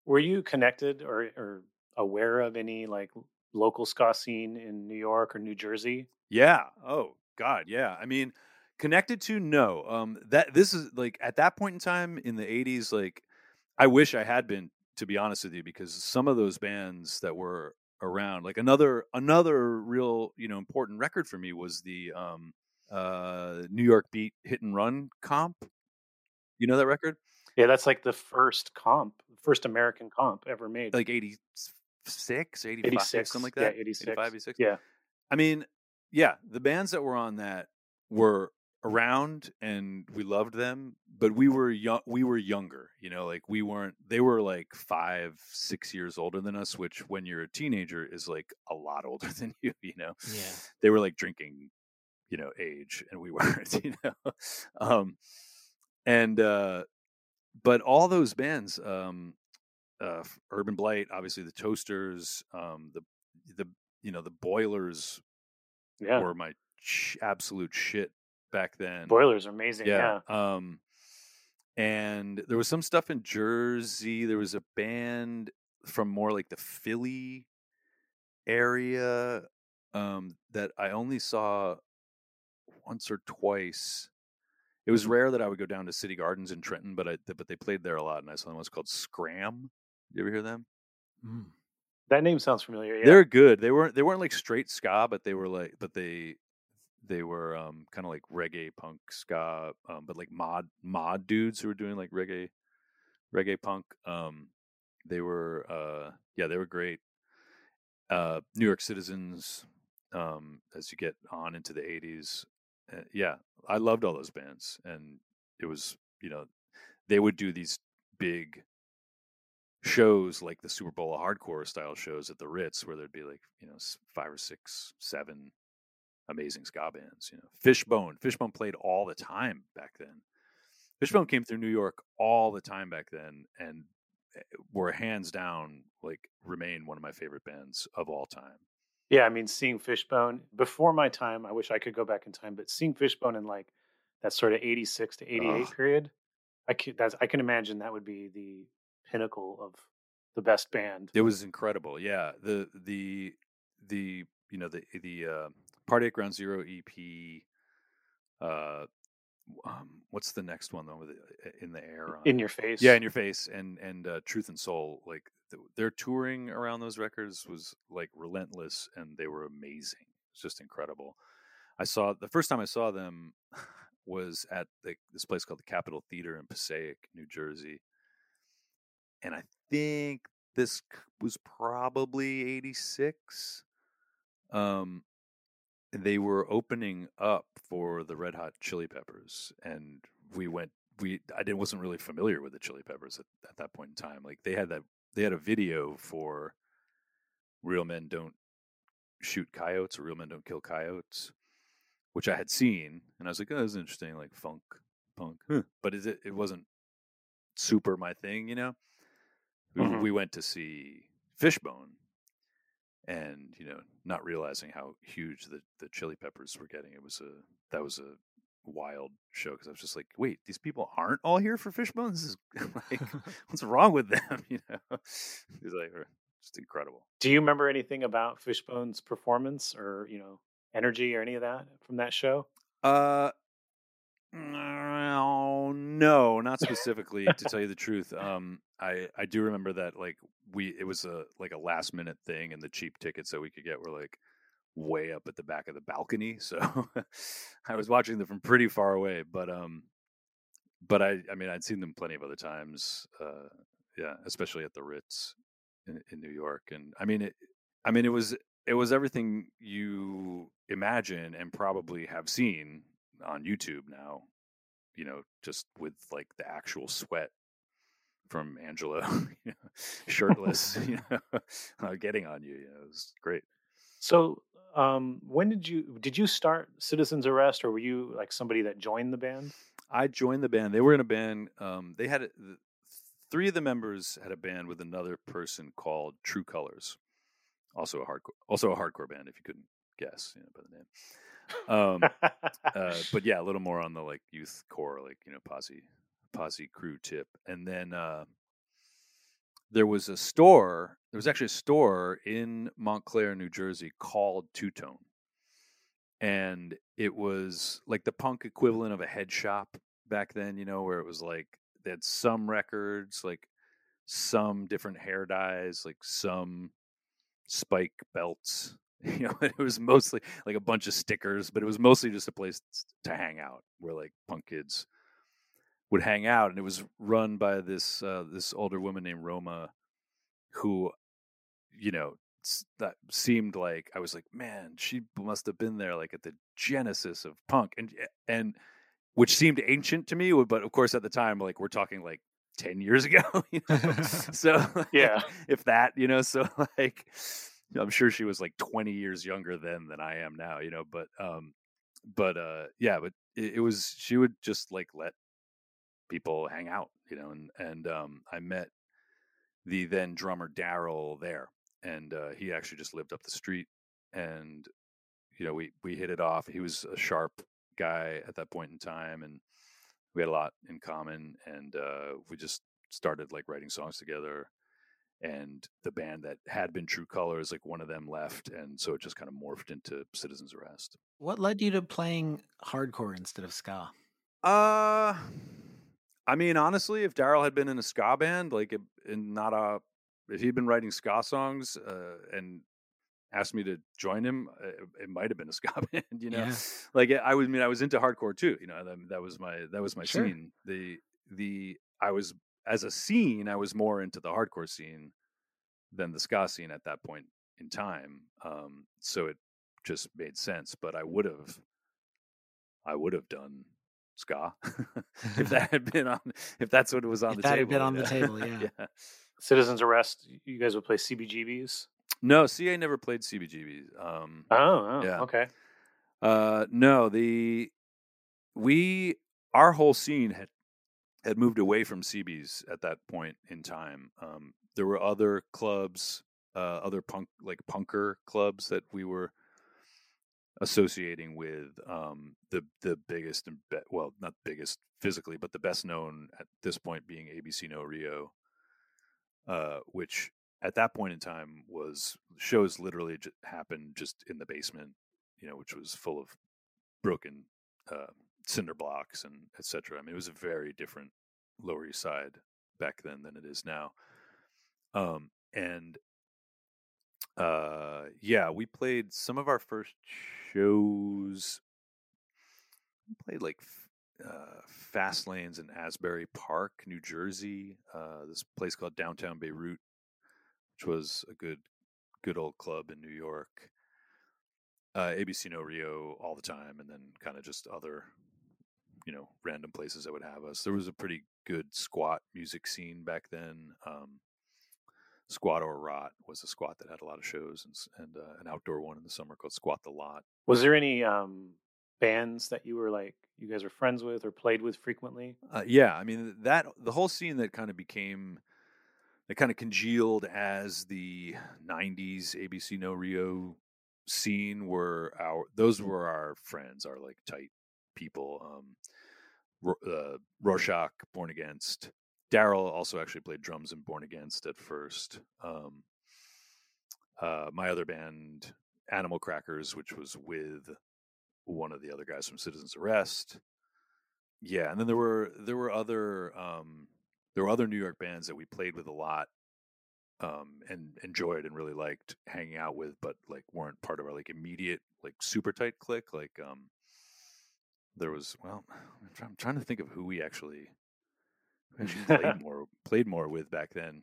Were you connected or, or aware of any like local ska scene in New York or New Jersey? Yeah. Oh God. Yeah. I mean, connected to no. Um, that this is like at that point in time in the eighties, like I wish I had been, to be honest with you, because some of those bands that were around, like another, another real, you know, important record for me was the, um, Uh, New York Beat Hit and Run comp. You know that record? Yeah, that's like the first comp, first American comp ever made. Like eighty-six, eighty-five, eighty-six, something like that? Yeah, eighty-six. eighty-five, eighty-six. Yeah. I mean, yeah, the bands that were on that were around and we loved them, but we were young, we were younger, you know, like we weren't, they were like five, six years older than us, which when you're a teenager is like a lot older than you, you know? Yeah. They were like drinking, you know, age, and we weren't, you know, um, and, uh, but all those bands, um, uh, Urban Blight, obviously the Toasters, um, the, the, you know, the Boilers yeah. were my sh- absolute shit back then. Boilers are amazing. Yeah. yeah. Um, and there was some stuff in Jersey. There was a band from more like the Philly area, um, that I only saw once or twice. It was rare that I would go down to City Gardens in Trenton, but I, but they played there a lot, and I saw them. It's called Scram. You ever hear them? Mm. That name sounds familiar. Yeah. They're good. They weren't. They weren't like straight ska, but they were like. But they, they were um, kind of like reggae punk ska, um, but like mod mod dudes who were doing like reggae, reggae punk. Um, they were, uh, yeah, they were great. Uh, New York Citizens. Um, as you get on into the eighties. Uh, yeah, I loved all those bands, and it was, you know, they would do these big shows like the Super Bowl of Hardcore style shows at the Ritz, where there'd be like, you know, five or six, seven amazing ska bands. You know, Fishbone, Fishbone played all the time back then. Fishbone came through New York all the time back then, and were hands down like remain one of my favorite bands of all time. Yeah, I mean, seeing Fishbone before my time, I wish I could go back in time, but seeing Fishbone in like that sort of eighty-six to eighty-eight oh. period, I can, that's, I can imagine that would be the pinnacle of the best band. It was incredible. Yeah. The, the, the, you know, the, the, uh, Part eight Ground Zero E P. Uh, um, what's the next one though? With In the Air. On in Your Face. Yeah. In Your Face. And, and, uh, Truth and Soul. Like, their touring around those records was like relentless, and they were amazing. It's just incredible. I saw the first time I saw them was at the, this place called the Capitol Theater in Passaic, New Jersey. And I think this was probably eighty-six. Um, they were opening up for the Red Hot Chili Peppers, and we went, we, I didn't, wasn't really familiar with the Chili Peppers at, at that point in time. Like they had that, They had a video for Real Men Don't Shoot Coyotes or Real Men Don't Kill Coyotes, which I had seen. And I was like, oh, that's interesting, like funk, punk. Huh. But it, it wasn't super my thing, you know? Mm-hmm. We went to see Fishbone and, you know, not realizing how huge the, the Chili Peppers were getting. It was a, that was a wild show, because I was just like, wait, these people aren't all here for Fishbone? This is like, what's wrong with them? You know, it's like just incredible. Do you remember anything about Fishbone's performance, or, you know, energy or any of that from that show? Uh, no, not specifically, to tell you the truth. Um, I, I do remember that, like, we, it was a, like a last minute thing, and the cheap tickets that we could get were like way up at the back of the balcony. So I was watching them from pretty far away, but, um, but I, I mean, I'd seen them plenty of other times. Uh, yeah, especially at the Ritz in, in New York. And I mean, it, I mean, it was, it was everything you imagine and probably have seen on YouTube now, you know, just with like the actual sweat from Angelo, you know, shirtless, you know, uh, getting on you. You know, it was great. So um, when did you, did you start Citizen's Arrest, or were you like somebody that joined the band? I joined the band. They were in a band. Um, they had a, three of the members had a band with another person called True Colors, also a hardcore, also a hardcore band. If you couldn't guess, you know, by the name. Um, uh, but yeah, a little more on the like youth core, like, you know, posse, posse crew tip. And then uh, there was a store. There was actually a store in Montclair, New Jersey, called Two-Tone. And it was like the punk equivalent of a head shop back then, you know, where it was like they had some records, like some different hair dyes, like some spike belts, you know, it was mostly like a bunch of stickers, but it was mostly just a place to hang out where like punk kids would hang out. And it was run by this, uh, this older woman named Roma, who, you know, that seemed like, I was like, man, she must have been there like at the genesis of punk, and and which seemed ancient to me, but of course at the time, like, we're talking like ten years ago, you know? So yeah, if that, you know, so like I'm sure she was like twenty years younger then than I am now, you know, but um but uh yeah, but it, it was, she would just like let people hang out, you know, and and um I met the then drummer Daryl there. And uh, he actually just lived up the street, and, you know, we, we hit it off. He was a sharp guy at that point in time, and we had a lot in common, and uh, we just started like writing songs together. And the band that had been True Colors, like one of them left. And so it just kind of morphed into Citizen's Arrest. What led you to playing hardcore instead of ska? Uh, I mean, honestly, if Daryl had been in a ska band, like in not a, if he'd been writing ska songs uh, and asked me to join him, it, it might have been a ska band, you know. Yeah. Like I was, I mean, I was into hardcore too. You know, that, that was my that was my sure. scene. The the I was as a scene, I was more into the hardcore scene than the ska scene at that point in time. Um, so it just made sense. But I would have, I would have done ska if that had been on. If that's what was on if the that table. That had been on the table. Yeah. Yeah. Citizen's Arrest, you guys would play C B G Bs? No, C A never played C B G Bs. Um, oh, oh yeah. Okay. Uh, no, the we our whole scene had had moved away from C Bs at that point in time. Um, there were other clubs, uh, other punk like punker clubs that we were associating with. Um, the the biggest and be- well, not biggest physically, but the best known at this point being A B C No Rio. Uh, which at that point in time was shows literally j- happened just in the basement, you know, which was full of broken uh, cinder blocks and et cetera. I mean, it was a very different Lower East Side back then than it is now. Um, and uh, yeah, we played some of our first shows. We played like Uh, Fast Lanes in Asbury Park, New Jersey. Uh, this place called Downtown Beirut, which was a good, good old club in New York. Uh, A B C No Rio all the time, and then kind of just other, you know, random places that would have us. There was a pretty good squat music scene back then. Um, Squat or Rot was a squat that had a lot of shows, and, and uh, an outdoor one in the summer called Squat the Lot. Was there any um, bands that you were like, you guys were friends with or played with frequently? Uh, yeah, I mean, that the whole scene that kind of became, that kind of congealed as the nineties A B C No Rio scene were our, those were our friends, our like tight people. Um, uh, Rorschach, Born Against. Daryl also actually played drums in Born Against at first. Um, uh, my other band, Animal Crackers, which was with one of the other guys from Citizen's Arrest. Yeah, and then there were there were other um, there were other New York bands that we played with a lot, um, and enjoyed and really liked hanging out with, but like weren't part of our like immediate like super tight clique. Like um, there was well, I'm, try- I'm trying to think of who we actually we actually played more played more with back then.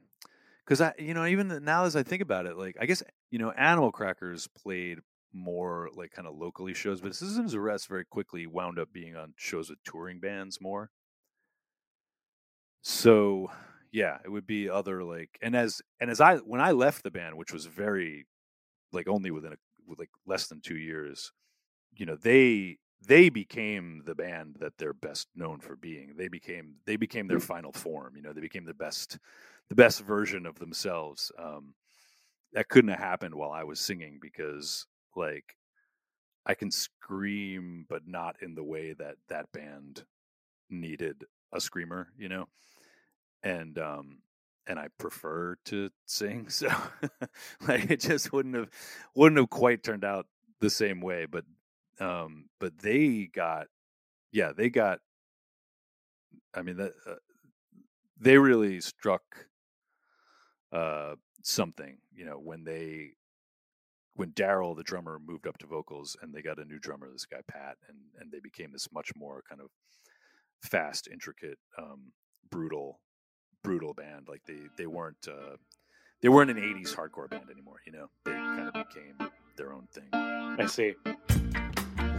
Because I, you know, even now as I think about it, like I guess you know, Animal Crackers played more like kind of locally shows, but Citizen's Arrest very quickly wound up being on shows with touring bands more. So yeah, it would be other like, and as and as I when I left the band, which was very like only within a, like less than two years, you know, they they became the band that they're best known for being. They became they became their final form. You know, they became the best the best version of themselves. Um, that couldn't have happened while I was singing because. Like, I can scream, but not in the way that that band needed a screamer, you know? And, um, and I prefer to sing. So like, it just wouldn't have, wouldn't have quite turned out the same way. But, um, but they got, yeah, they got, I mean, that, uh, they really struck, uh, something, you know, when they, when Daryl, the drummer, moved up to vocals and they got a new drummer, this guy, Pat, and, and they became this much more kind of fast, intricate, um, brutal, brutal band. Like they, they weren't, uh, they weren't an eighties hardcore band anymore. You know, they kind of became their own thing. I see.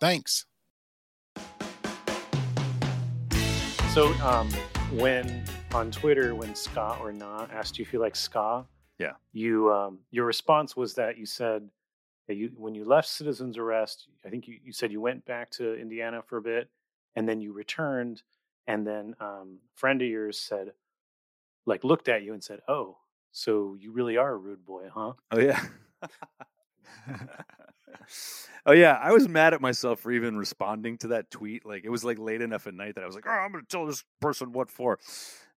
Thanks. So um, when on Twitter, when Ska or Na asked you if you like Ska, yeah, you um, your response was that you said that you when you left Citizen's Arrest, I think you, you said you went back to Indiana for a bit, and then you returned, and then um, a friend of yours said, like, looked at you and said, "Oh, so you really are a rude boy, huh?" Oh yeah. Oh yeah, I was mad at myself for even responding to that tweet. Like it was like late enough at night that I was like, "Oh, I'm going to tell this person what for."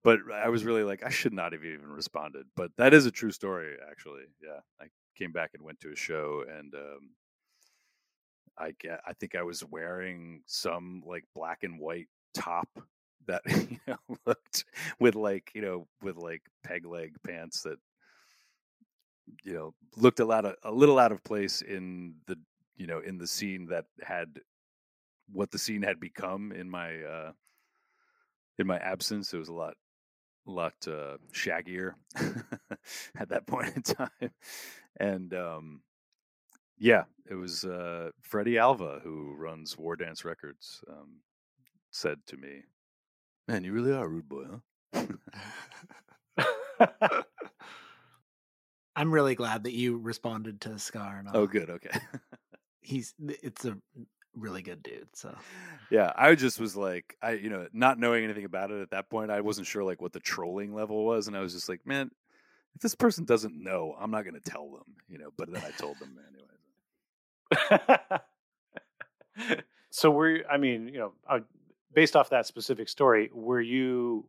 But I was really like, I should not have even responded. But that is a true story, actually. Yeah, I came back and went to a show, and um, I get, I think I was wearing some like black and white top that you know looked with like you know with like peg leg pants that you know looked a lot of, a little out of place in the you know in the scene that had what the scene had become in my uh, in my absence. It was a lot a lot uh, shaggier at that point in time, and um, yeah, it was uh, Freddie Alva, who runs War Dance Records, um, said to me, "Man, you really are a rude boy, huh?" I'm really glad that you responded to Scar. Oh, good. Okay. He's, it's a really good dude. So yeah, I just was like, I, you know, not knowing anything about it at that point, I wasn't sure like what the trolling level was. And I was just like, man, if this person doesn't know, I'm not going to tell them, you know, but then I told them anyway. So we're, I mean, you know, uh, based off that specific story, were you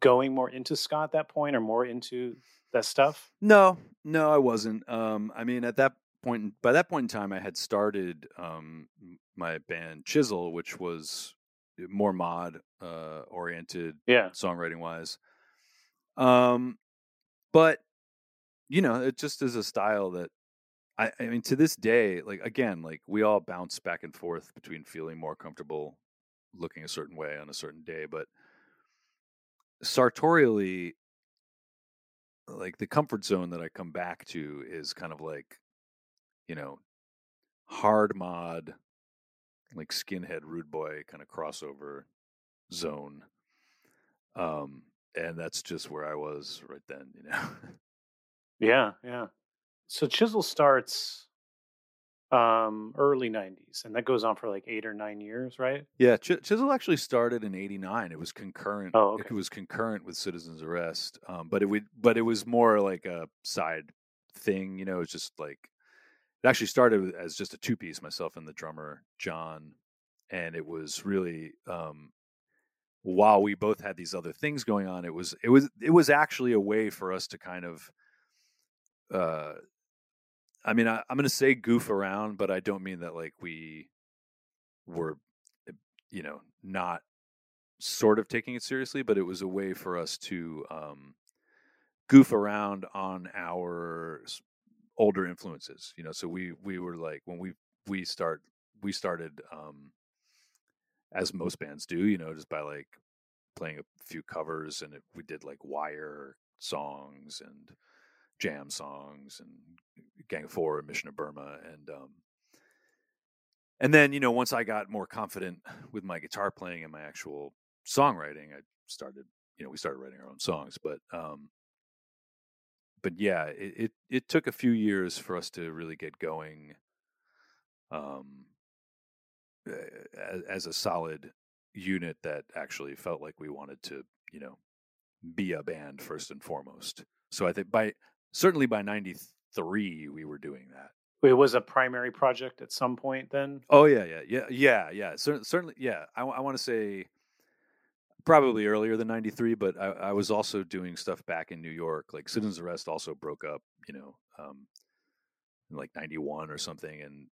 going more into Scott at that point or more into that stuff? No, no, I wasn't. Um, I mean, at that point, by that point in time, I had started um, my band Chisel, which was more mod uh, oriented, yeah, songwriting wise. Um, but you know, it just is a style that I, I mean, to this day, like again, like we all bounce back and forth between feeling more comfortable looking a certain way on a certain day, but sartorially, like the comfort zone that I come back to is kind of like, you know, hard mod, like skinhead, rude boy kind of crossover zone. Um, and that's just where I was right then, you know? Yeah. Yeah. So Chisel starts um, early nineties, and that goes on for like eight or nine years, right? Yeah, Ch- Chisel actually started in eighty-nine. It was concurrent. Oh, okay. It was concurrent with Citizen's Arrest, um, but it would, but it was more like a side thing, you know. It's just like it actually started as just a two-piece, myself and the drummer John, and it was really. Um, While we both had these other things going on, it was it was it was actually a way for us to kind of, uh, I mean, I, I'm going to say goof around, but I don't mean that like we were, you know, not sort of taking it seriously, but it was a way for us to um, goof around on our older influences, you know. So we we were like when we we start we started. Um, as most bands do, you know, just by like playing a few covers, and it, we did like Wire songs and Jam songs and Gang of Four and Mission of Burma. And, um, and then, you know, once I got more confident with my guitar playing and my actual songwriting, I started, you know, we started writing our own songs, but, um, but yeah, it, it, it took a few years for us to really get going. Um, as a solid unit that actually felt like we wanted to, you know, be a band first and foremost. So I think by, certainly by ninety-three, we were doing that. It was a primary project at some point then? Oh, yeah, yeah, yeah, yeah, yeah. Cer- certainly, yeah. I, I want to say probably earlier than ninety-three, but I, I was also doing stuff back in New York. Like Citizen's Arrest also broke up, you know, um, in like ninety-one or something, and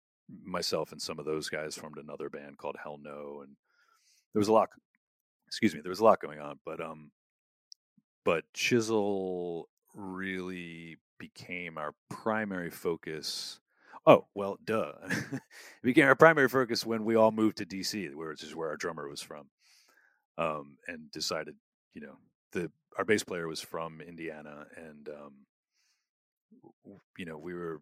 myself and some of those guys formed another band called Hell No, and there was a lot excuse me there was a lot going on, but um but Chisel really became our primary focus. Oh well duh it became our primary focus when we all moved to D C, where which is where our drummer was from, um and decided, you know, the our bass player was from Indiana, and um you know we were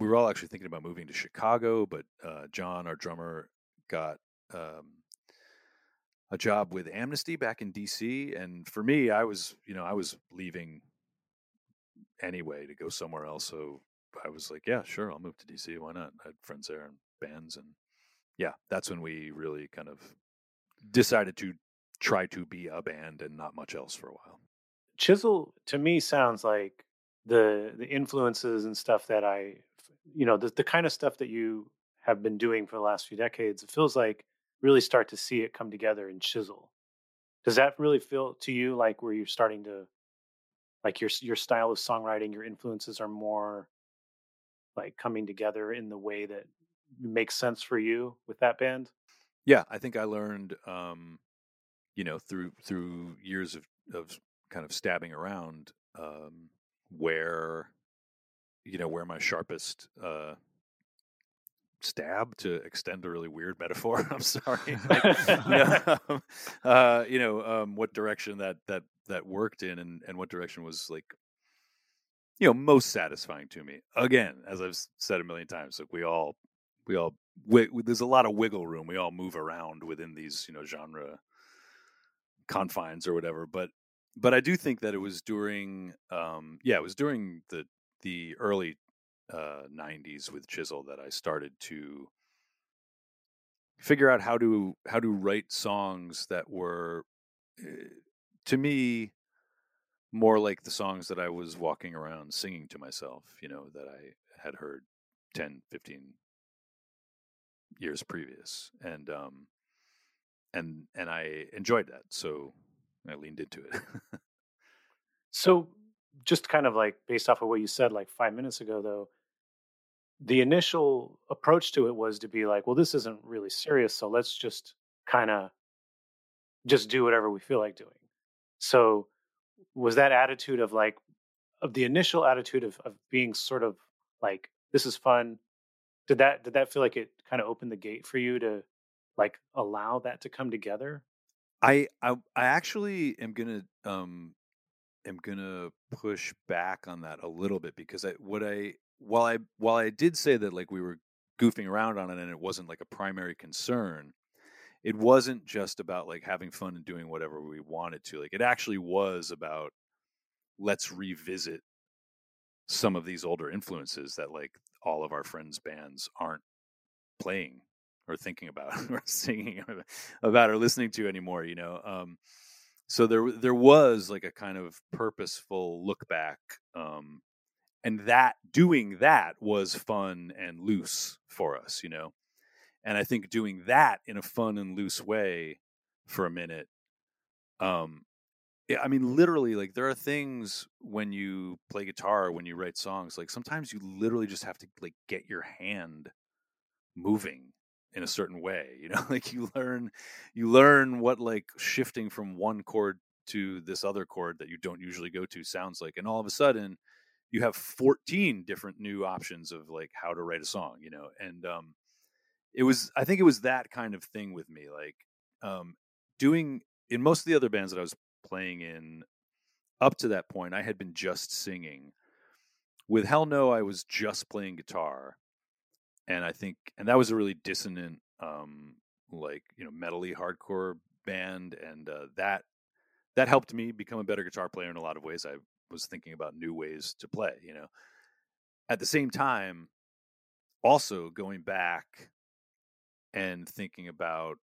We were all actually thinking about moving to Chicago, but uh, John, our drummer, got um, a job with Amnesty back in D C. And for me, I was, you know, I was leaving anyway to go somewhere else. So I was like, yeah, sure, I'll move to D C. Why not? I had friends there and bands. And yeah, that's when we really kind of decided to try to be a band and not much else for a while. Chisel, to me, sounds like the the influences and stuff that I, you know, the, the kind of stuff that you have been doing for the last few decades, it feels like really start to see it come together in Chisel. Does that really feel to you like where you're starting to, like your your style of songwriting, your influences are more like coming together in the way that makes sense for you with that band? Yeah, I think I learned, um, you know, through through years of, of kind of stabbing around, um, where, you know, where my sharpest uh, stab, to extend a really weird metaphor, I'm sorry, like, you know, um, uh, you know um, what direction that that that worked in, and, and what direction was like, you know, most satisfying to me. Again, as I've said a million times, like we all, we all, we, we, there's a lot of wiggle room. We all move around within these, you know, genre confines or whatever, but. But I do think that it was during, um, yeah, it was during the the early uh, nineties with Chisel that I started to figure out how to how to write songs that were, to me, more like the songs that I was walking around singing to myself, you know, that I had heard ten, fifteen years previous, and um, and and I enjoyed that, so. I leaned into it. So just kind of like based off of what you said like five minutes ago, though, the initial approach to it was to be like, well, this isn't really serious, so let's just kind of just do whatever we feel like doing. So was that attitude of like, of the initial attitude of, of being sort of like, this is fun. Did that, did that feel like it kind of opened the gate for you to like allow that to come together? I, I I actually am gonna um am gonna push back on that a little bit, because I what I while I while I did say that like we were goofing around on it and it wasn't like a primary concern, it wasn't just about like having fun and doing whatever we wanted to. Like it actually was about let's revisit some of these older influences that like all of our friends' bands aren't playing or thinking about or singing about or listening to anymore, you know? Um, so there, there was like a kind of purposeful look back. Um, and that doing that was fun and loose for us, you know? And I think doing that in a fun and loose way for a minute, um, I mean, literally, like, there are things when you play guitar, when you write songs, like, sometimes you literally just have to, like, get your hand moving in a certain way, you know? Like, you learn, you learn what, like, shifting from one chord to this other chord that you don't usually go to sounds like. And all of a sudden, you have fourteen different new options of, like, how to write a song, you know? And um, it was, I think it was that kind of thing with me, like, um, doing, in most of the other bands that I was playing in up to that point, I had been just singing. With Hell No, I was just playing guitar, and I think, and that was a really dissonant, um, like, you know, metally hardcore band, and uh, that that helped me become a better guitar player in a lot of ways. I was thinking about new ways to play, you know. At the same time, also going back and thinking about,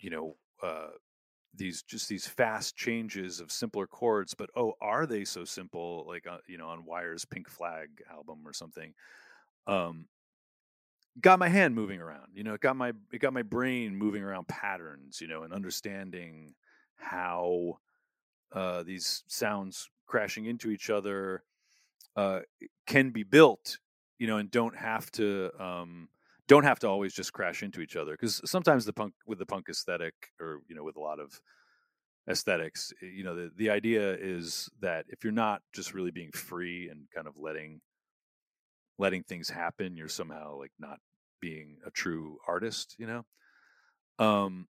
you know, uh, these just these fast changes of simpler chords, but oh, are they so simple? Like, uh, you know, on Wire's Pink Flag album or something, um, got my hand moving around, you know, it got my, it got my brain moving around patterns, you know, and understanding how, uh, these sounds crashing into each other, uh, can be built, you know, and don't have to, um, don't have to always just crash into each other. Because sometimes the punk with the punk aesthetic, or, you know, with a lot of aesthetics, you know, the, the idea is that if you're not just really being free and kind of letting, letting things happen, you're somehow like not being a true artist, you know? Um,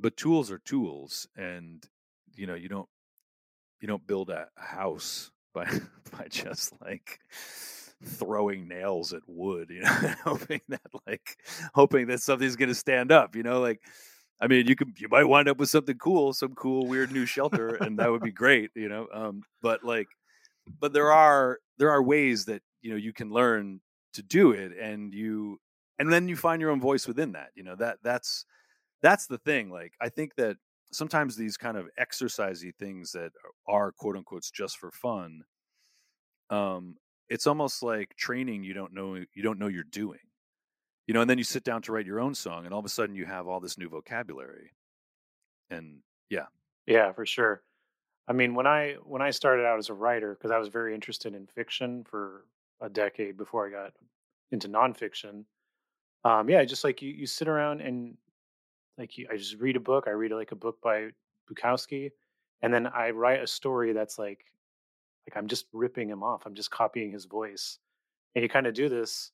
but tools are tools, and, you know, you don't, you don't build a house by, by just like throwing nails at wood, you know, hoping that like hoping that something's going to stand up, you know, like, I mean, you could, you might wind up with something cool, some cool, weird new shelter, and that would be great, you know, um, but like, but there are, there are ways that, you know, you can learn to do it, and you, and then you find your own voice within that, you know, that that's, that's the thing. Like, I think that sometimes these kind of exercisey things that are quote unquote just for fun, um, it's almost like training you don't know you don't know you're doing, you know. And then you sit down to write your own song, and all of a sudden you have all this new vocabulary. And yeah, yeah, for sure. I mean, when I when I started out as a writer, because I was very interested in fiction for a decade before I got into nonfiction. Um, yeah, just like you, you sit around and like you, I just read a book. I read like a book by Bukowski, and then I write a story that's like. Like, I'm just ripping him off. I'm just copying his voice. And you kind of do this.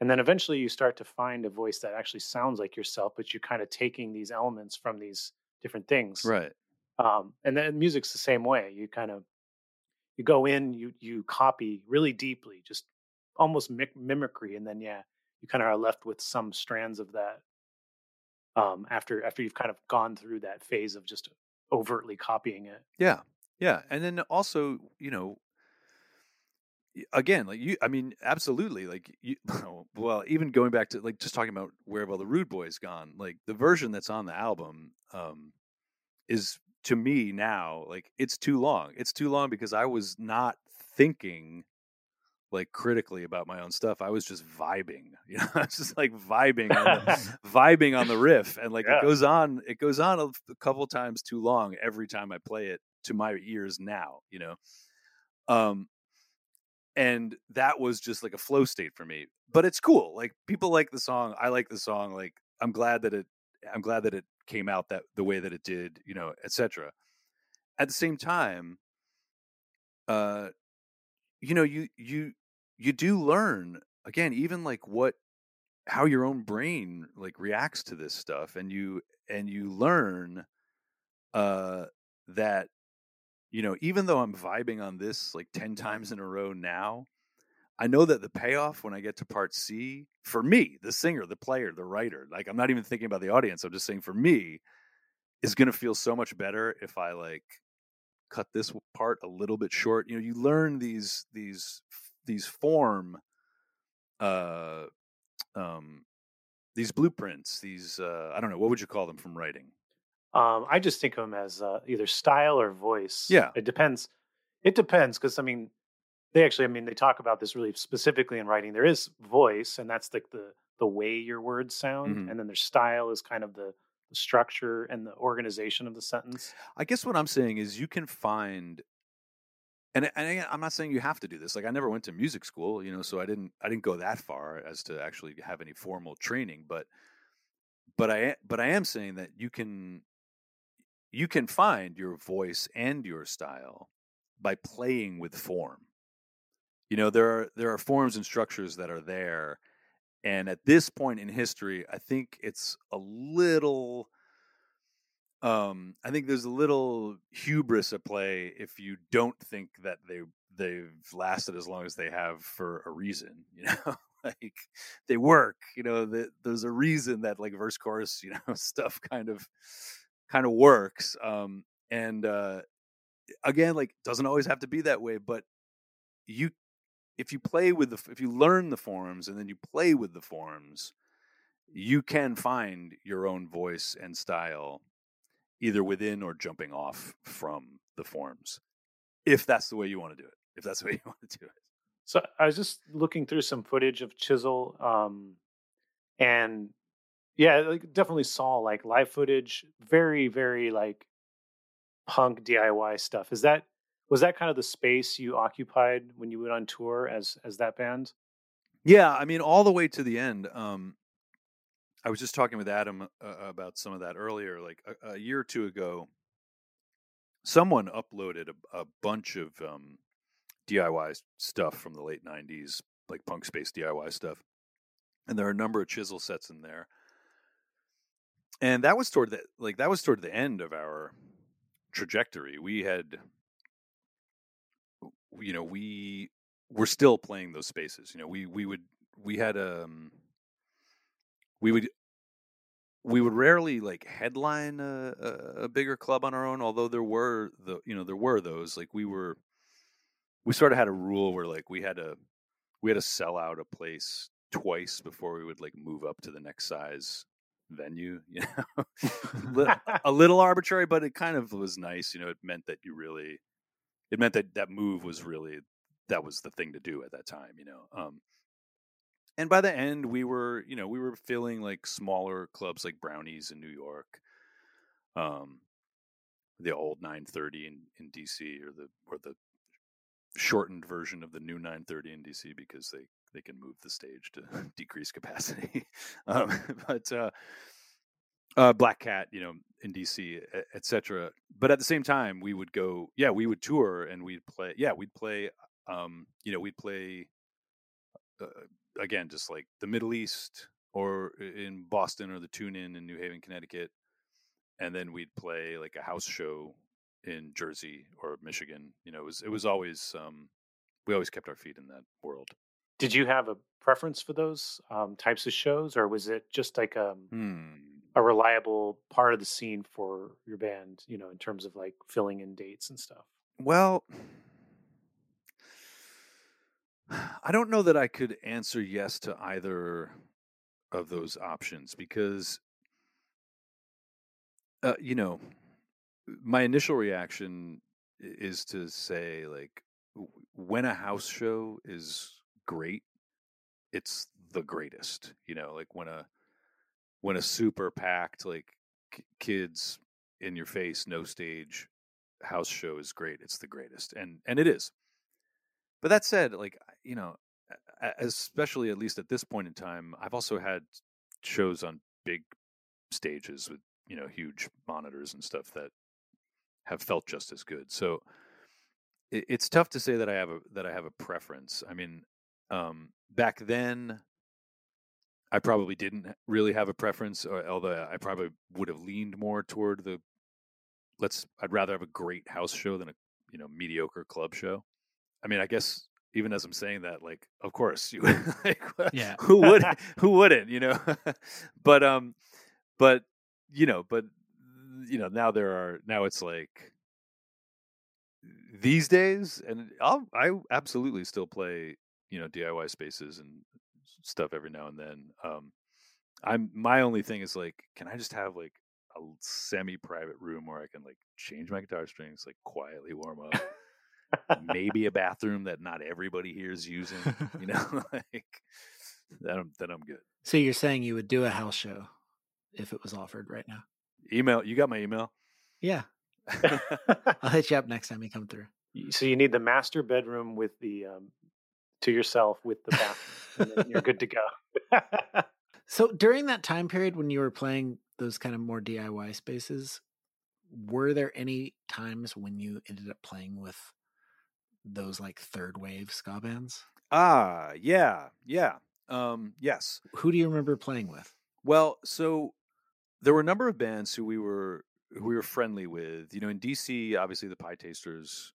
And then eventually you start to find a voice that actually sounds like yourself, but you're kind of taking these elements from these different things. Right. Um, and then music's the same way. You kind of, you go in, you you copy really deeply, just almost mic- mimicry. And then, yeah, you kind of are left with some strands of that um, after after you've kind of gone through that phase of just overtly copying it. Yeah. Yeah. And then also, you know, again, like you, I mean, absolutely. Like, you, well, even going back to like just talking about Where Have All the Rude Boys Gone, like the version that's on the album um, is to me now, like it's too long. It's too long because I was not thinking like critically about my own stuff. I was just vibing, you know, I was just like vibing, on the, vibing on the riff. And like, yeah. it goes on, it goes on a, a couple times too long every time I play it. To my ears now, you know, um, and that was just like a flow state for me. But it's cool. Like people like the song. I like the song. Like I'm glad that it. I'm glad that it came out that the way that it did. You know, et cetera. At the same time, uh, you know, you you you do learn again, even like what how your own brain like reacts to this stuff, and you and you learn uh, that. You know, even though I'm vibing on this like ten times in a row now, I know that the payoff when I get to part C, for me, the singer, the player, the writer, like I'm not even thinking about the audience. I'm just saying for me, is going to feel so much better if I like cut this part a little bit short. You know, you learn these these these form, uh, um, these blueprints. These uh, I don't know, what would you call them from writing? Um, I just think of them as uh, either style or voice. Yeah, it depends. It depends because I mean, they actually, I mean, they talk about this really specifically in writing. There is voice, and that's like the, the the way your words sound, mm-hmm. and then their style is kind of the structure and the organization of the sentence. I guess what I'm saying is you can find, and, and I'm not saying you have to do this. Like I never went to music school, you know, so I didn't I didn't go that far as to actually have any formal training. But but I but I am saying that you can you can find your voice and your style by playing with form. You know, there are there are forms and structures that are there. And at this point in history, I think it's a little, um, I think there's a little hubris at play if you don't think that they, they've lasted as long as they have for a reason, you know, like they work, you know, the, there's a reason that like verse chorus, you know, stuff kind of, kind of works. Um, and uh, again, like doesn't always have to be that way, but you If you play with the, if you learn the forms and then you play with the forms, you can find your own voice and style, either within or jumping off from the forms, if that's the way you want to do it. If that's the way you want to do it. So I was just looking through some footage of Chisel, um, and yeah, like definitely saw like live footage, very very like punk D I Y stuff. Is that? Was that kind of the space you occupied when you went on tour as as that band? Yeah, I mean, all the way to the end. Um, I was just talking with Adam uh, about some of that earlier. Like a, a year or two ago, someone uploaded a, a bunch of um, D I Y stuff from the late nineties, like punk space D I Y stuff. And there are a number of Chisel sets in there. And that was toward the, like, that was toward the end of our trajectory. We had... you know, we were still playing those spaces. You know, we, we would, we had, um, we would, we would rarely like headline a, a, a bigger club on our own. Although there were the, you know, there were those, like we were, we sort of had a rule where like, we had to, we had to sell out a place twice before we would like move up to the next size venue, you know, a little arbitrary, but it kind of was nice. You know, it meant that you really, It meant that that move was really, that was the thing to do at that time, you know. Um, and by the end, we were, you know, we were filling like smaller clubs like Brownies in New York, um, the old nine thirty in, in D C, or the or the shortened version of the new nine thirty in D C because they, they can move the stage to decrease capacity. um, but uh, uh, Black Cat, you know, in D C, et cetera. But at the same time, we would go, yeah, we would tour and we'd play, yeah, we'd play, um, you know, we'd play, uh, again, just like the Middle East or in Boston or the Tune In in New Haven, Connecticut. And then we'd play like a house show in Jersey or Michigan. You know, it was, it was always, um, we always kept our feet in that world. Did you have a preference for those um, types of shows, or was it just like a, hmm. a reliable part of the scene for your band, you know, in terms of like filling in dates and stuff? Well, I don't know that I could answer yes to either of those options because, uh, you know, my initial reaction is to say, like, when a house show is great, it's the greatest, you know, like when a, when a super packed, like k- kids in your face, no stage house show is great. It's the greatest. And, and it is, but that said, like, you know, especially at least at this point in time, I've also had shows on big stages with, you know, huge monitors and stuff that have felt just as good. So it, it's tough to say that I have a, that I have a preference. I mean, um, back then, I probably didn't really have a preference, or, although I probably would have leaned more toward the let's, I'd rather have a great house show than a, you know, mediocre club show. I mean, I guess even as I'm saying that, like, of course you, like, yeah. who would, who wouldn't, you know, but, um, but, you know, but, you know, now there are, now it's like, these days, and I'll, I absolutely still play, you know, D I Y spaces and stuff every now and then. Um, I'm my only thing is like, can I just have like a semi-private room where I can like change my guitar strings, like quietly warm up, maybe a bathroom that not everybody here is using, you know, like then I'm, then I'm good. So you're saying you would do a house show if it was offered right now? Email. You got my email? Yeah. I'll hit you up next time you come through. So you need the master bedroom with the, um, to yourself with the bathroom, and then you're good to go. So during that time period when you were playing those kind of more D I Y spaces, were there any times when you ended up playing with those like third wave ska bands? Ah, yeah, yeah. Um, yes. Who do you remember playing with? Well, so there were a number of bands who we were who we were friendly with. You know, in D C, obviously the Pie Tasters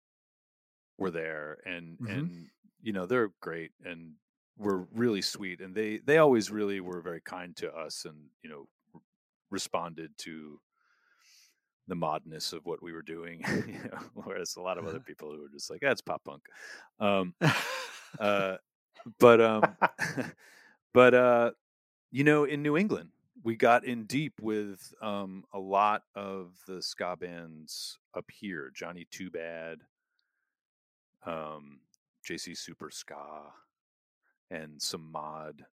were there, and mm-hmm. and you know, they're great and were really sweet, and they they always really were very kind to us, and you know, responded to the modness of what we were doing, you know, whereas a lot of other people who were just like, that's pop punk. Um, uh, but, um, but, uh, you know, in New England, we got in deep with, um, a lot of the ska bands up here, Johnny Too Bad, um, J C Super Ska, and some mod,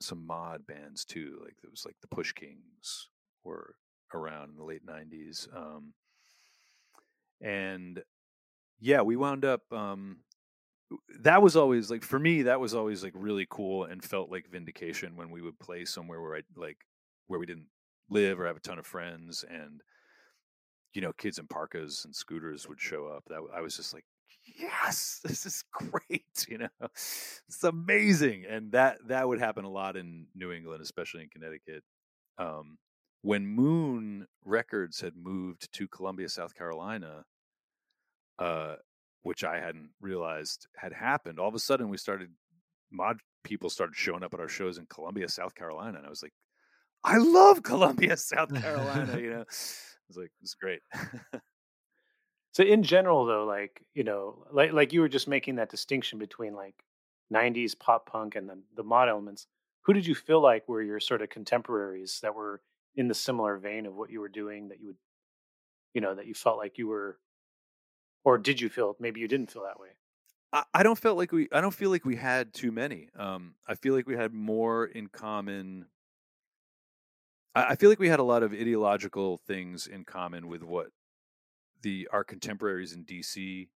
some mod bands too. Like there was like the Push Kings were around in the late nineties. Um, and yeah, we wound up, um, that was always like, for me, that was always like really cool and felt like vindication when we would play somewhere where I like, where we didn't live or have a ton of friends, and, you know, kids in parkas and scooters would show up. That I was just like, yes, this is great, you know, it's amazing. And that that would happen a lot in New England, especially in Connecticut. Um, when Moon Records had moved to Columbia, South Carolina, uh, which I hadn't realized had happened, all of a sudden we started, mod people started showing up at our shows in Columbia, South Carolina. And I was like, I love Columbia, South Carolina, you know, I was like, it's great. So in general, though, like, you know, like like you were just making that distinction between like nineties pop punk and the, the mod elements. Who did you feel like were your sort of contemporaries that were in the similar vein of what you were doing, that you would, you know, that you felt like you were, or did you feel, maybe you didn't feel that way? I, I don't feel like we, I don't feel like we had too many. Um, I feel like we had more in common. I, I feel like we had a lot of ideological things in common with what The, our contemporaries in D C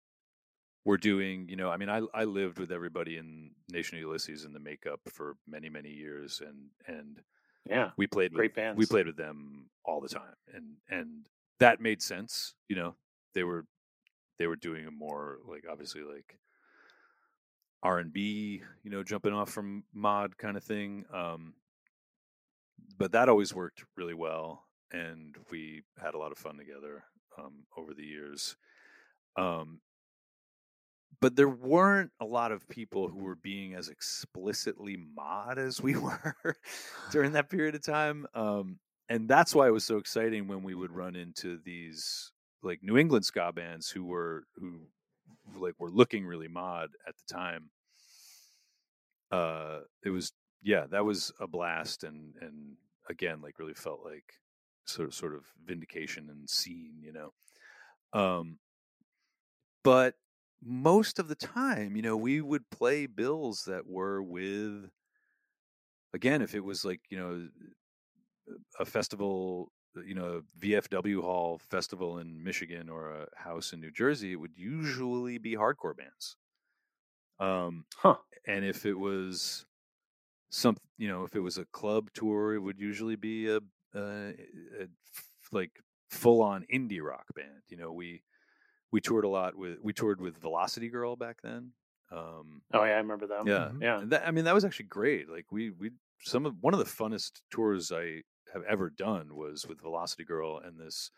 were doing. You know, I mean, I, I lived with everybody in Nation of Ulysses and the Makeup for many, many years, and and yeah, we played great with, bands. We played with them all the time, and and that made sense. You know, they were they were doing a more like obviously like R and B, you know, jumping off from mod kind of thing. Um, but that always worked really well, and we had a lot of fun together. Um, over the years. Um, but there weren't a lot of people who were being as explicitly mod as we were during that period of time. Um, and that's why it was so exciting when we would run into these like New England ska bands who were, who like were looking really mod at the time. Uh, it was, yeah, that was a blast. And, and again, like really felt like, sort of sort of vindication and scene, you know. Um, but most of the time, you know, we would play bills that were with, again, if it was like, you know, a festival, you know, a V F W Hall festival in Michigan or a house in New Jersey, it would usually be hardcore bands. Um, huh. And if it was some, you know, if it was a club tour, it would usually be a Uh, like full-on indie rock band. You know, we we toured a lot with we toured with Velocity Girl back then. Um, oh yeah, I remember them. Yeah, mm-hmm. yeah. That, I mean, that was actually great. Like we we some of one of the funnest tours I have ever done was with Velocity Girl and this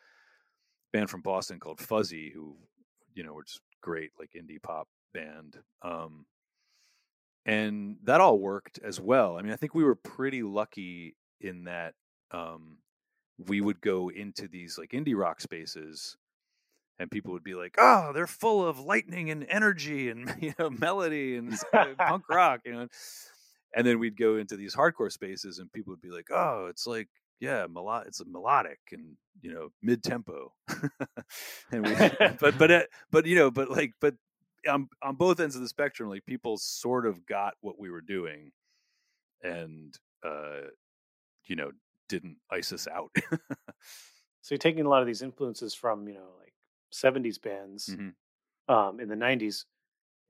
band from Boston called Fuzzy, who you know were just great like indie pop band. Um, and that all worked as well. I mean, I think we were pretty lucky in that. Um, we would go into these like indie rock spaces and people would be like, oh, they're full of lightning and energy and, you know, melody and punk rock, you know. And then we'd go into these hardcore spaces and people would be like, oh, it's like, yeah, melo- it's a melodic and, you know, mid-tempo. And we, but, but, it, but, you know, but like, but on, on both ends of the spectrum, like people sort of got what we were doing and, uh, you know, didn't ice us out. So you're taking a lot of these influences from, you know, like seventies bands, mm-hmm. um, in the nineties.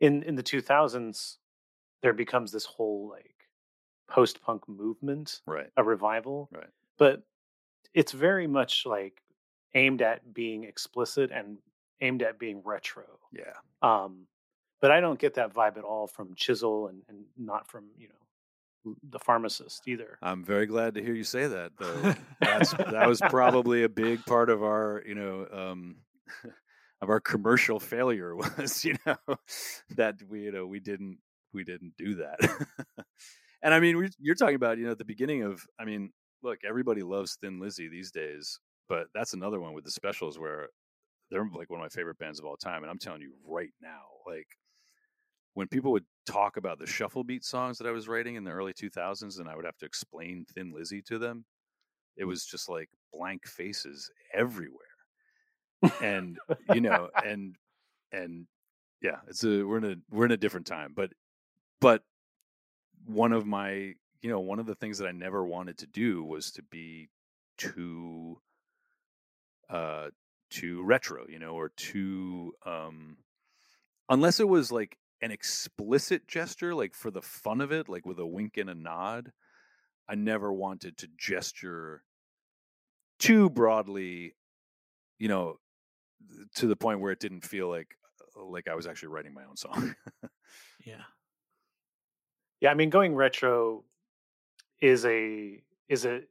In, in the two thousands, there becomes this whole like post-punk movement, right? A revival, right? But it's very much like aimed at being explicit and aimed at being retro. Yeah. Um, but I don't get that vibe at all from Chisel and, and not from, you know, The Pharmacists either. I'm very glad to hear you say that, though. That's, that was probably a big part of our, you know, um, of our commercial failure was, you know, that we, you know, we didn't, we didn't do that. And I mean, we, you're talking about, you know, at the beginning of, I mean, look, everybody loves Thin Lizzy these days, but that's another one with The Specials where they're like one of my favorite bands of all time. And I'm telling you right now, like when people would talk about the shuffle beat songs that I was writing in the early two thousands and I would have to explain Thin Lizzy to them, it was just like blank faces everywhere. And, you know, and, and yeah, it's a, we're in a, we're in a different time, but, but one of my, you know, one of the things that I never wanted to do was to be too, uh, too retro, you know, or too, um, unless it was like an explicit gesture, like for the fun of it, like with a wink and a nod, I never wanted to gesture too broadly, you know, to the point where it didn't feel like, like I was actually writing my own song. Yeah. Yeah, I mean, going retro is a is a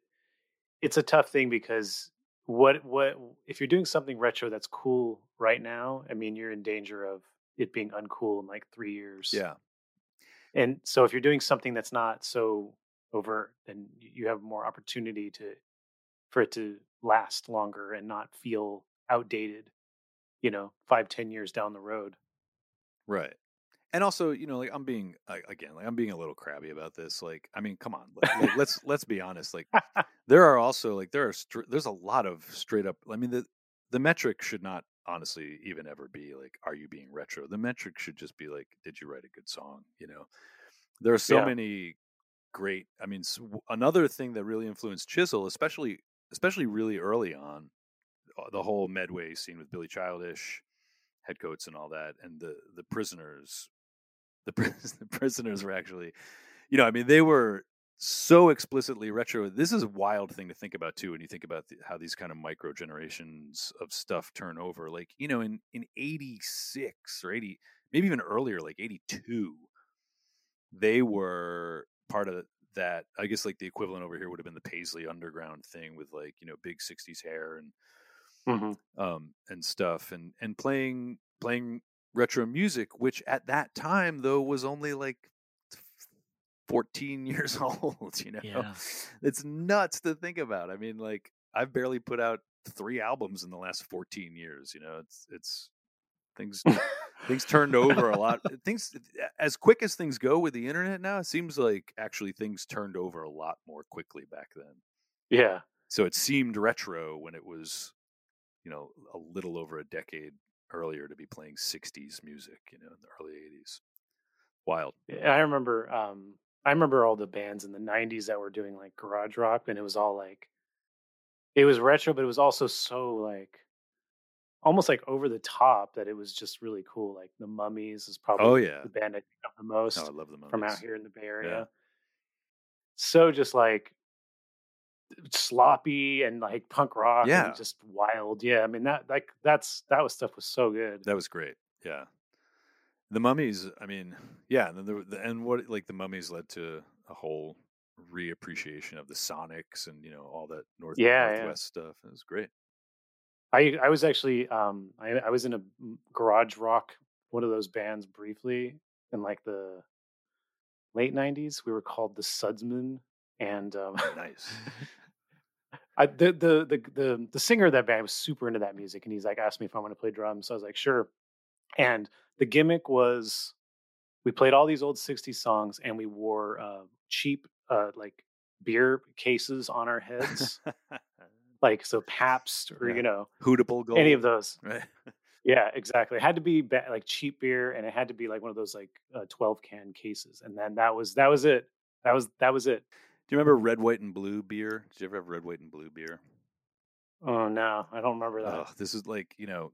it's a tough thing because what what if you're doing something retro that's cool right now? I mean, you're in danger of it being uncool in like three years. Yeah, and so if you're doing something that's not so overt, then you have more opportunity to for it to last longer and not feel outdated, you know, five, ten years down the road. Right. And also, you know, like I'm being again, like I'm being a little crabby about this. Like, I mean, come on, like, like, let's let's be honest. Like, there are also like there are str- there's a lot of straight up. I mean, the the metric should not honestly even ever be like, are you being retro? The metric should just be like, did you write a good song? You know, there are so yeah. many great. I mean, another thing that really influenced Chisel, especially especially really early on, the whole Medway scene with Billy Childish, Headcoats, and all that, and the the Prisoners. The Prisoners were actually, you know, I mean, they were so explicitly retro. This is a wild thing to think about, too, when you think about the, how these kind of micro generations of stuff turn over. Like, you know, in, in eighty-six or eighty, maybe even earlier, like eighty-two, they were part of that. I guess like the equivalent over here would have been the Paisley Underground thing with like, you know, big sixties hair and mm-hmm. um and stuff and, and playing playing. retro music, which at that time though was only like fourteen years old, you know. Yeah. It's nuts to think about. I mean, like I've barely put out three albums in the last fourteen years, you know. It's it's things things turned over a lot. Things, as quick as things go with the internet now, it seems like actually things turned over a lot more quickly back then. Yeah. So it seemed retro when it was, you know, a little over a decade earlier to be playing sixties music, you know, in the early eighties. Wild. Yeah, I remember um I remember all the bands in the nineties that were doing like garage rock, and it was all like it was retro, but it was also so like almost like over the top that it was just really cool. Like the Mummies is probably oh, yeah. the band I think of the most. Oh, I love the Mummies. From out here in the Bay Area. Yeah. So just like sloppy and like punk rock, yeah, and just wild. Yeah, I mean that like that's that was stuff was so good. That was great. Yeah, the Mummies. I mean, yeah, and the, the, and what like the Mummies led to a whole reappreciation of the Sonics and, you know, all that north yeah, northwest yeah. stuff. It was great. I I was actually um I, I was in a garage rock, one of those bands briefly in like the late nineties. We were called the Sudsmen. And um, nice. I, the, the the the the singer of that band was super into that music, and he's like asked me if I want to play drums. So I was like, sure. And the gimmick was, we played all these old sixties songs, and we wore uh, cheap uh, like beer cases on our heads, like so Pabst or yeah. you know Hootable Gold, any of those. Right. Yeah, exactly. It had to be ba- like cheap beer, and it had to be like one of those like twelve uh, can cases. And then that was that was it. That was that was it. Do you remember Red, White, and Blue beer? Did you ever have Red, White, and Blue beer? Oh, no. I don't remember that. Oh, this is like, you know,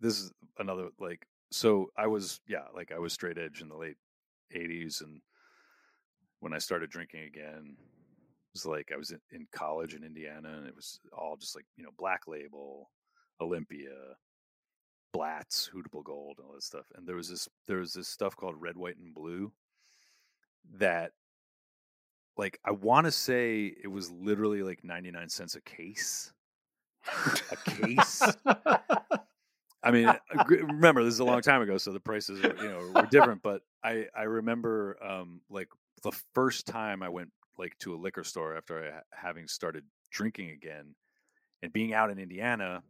this is another, like, so I was, yeah, like I was straight edge in the late eighties. And when I started drinking again, it was like I was in, in college in Indiana, and it was all just like, you know, Black Label, Olympia, Blatz, Hootable Gold, and all that stuff. And there was this, there was this stuff called Red, White, and Blue that, like, I want to say it was literally like ninety-nine cents a case. A case? I mean, remember, this is a long time ago, so the prices, you know, were different. But I, I remember, um, like, the first time I went, like, to a liquor store after I, having started drinking again and being out in Indiana,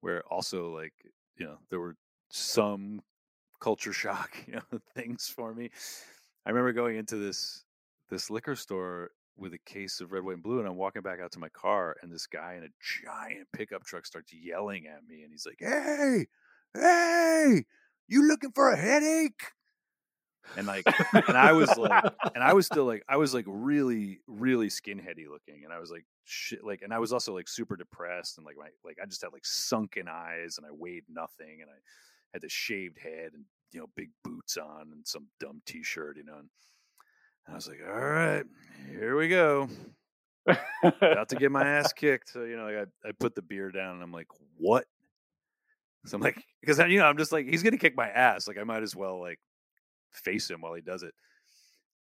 where also, like, you know, there were some culture shock, you know, things for me. I remember going into this... this liquor store with a case of Red, White, and Blue, and I'm walking back out to my car, and this guy in a giant pickup truck starts yelling at me, and he's like, hey, hey, you looking for a headache? And like, and I was like, and I was still like, I was like really, really skinheady looking. And I was like, shit, like, and I was also like super depressed. And like, my, like, I just had like sunken eyes, and I weighed nothing. And I had the shaved head and, you know, big boots on and some dumb t-shirt, you know, and I was like, all right, here we go. About to get my ass kicked. So, you know, like I, I put the beer down, and I'm like, what? So I'm like, because, you know, I'm just like, he's going to kick my ass. Like, I might as well, like, face him while he does it.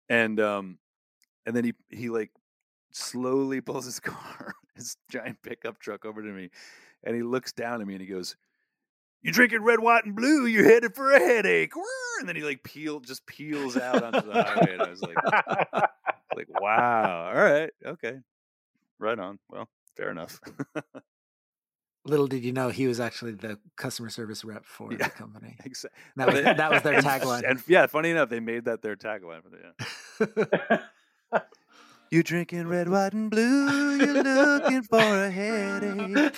And um, and then he, he like, slowly pulls his car, his giant pickup truck over to me. And he looks down at me, and he goes, you drinking Red, White, and Blue, you're headed for a headache. And then he like peel just peels out onto the highway. And I was like, like, wow. All right. Okay. Right on. Well, fair enough. Little did you know he was actually the customer service rep for yeah, the company. Exactly. That was, that was their tagline. And, and yeah, funny enough, they made that their tagline for the yeah. You drinking Red, White, and Blue, you're looking for a headache.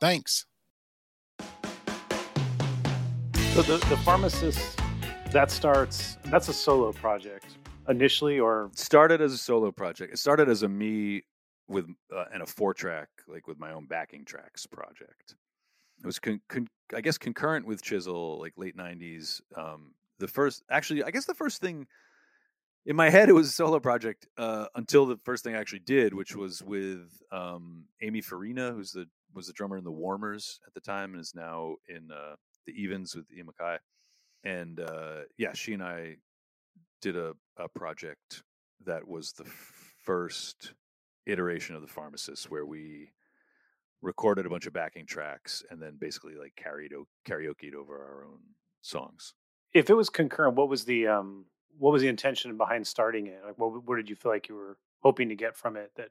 Thanks. So the, the Pharmacists, that starts, that's a solo project initially, or? It started as a solo project. It started as a me with, uh, and a four track, like with my own backing tracks project. It was, con- con- I guess, concurrent with Chisel, like late nineties. Um, the first, actually, I guess the first thing in my head, it was a solo project uh, until the first thing I actually did, which was with um, Amy Farina, who's the, was the drummer in the Warmers at the time and is now in uh, the Evens with Ian Mackay. And uh, yeah, she and I did a, a project that was the first iteration of the Pharmacists, where we recorded a bunch of backing tracks and then basically like carried o- karaoke'd over our own songs. If it was concurrent, what was the um, what was the intention behind starting it? Like, what what did you feel like you were hoping to get from it that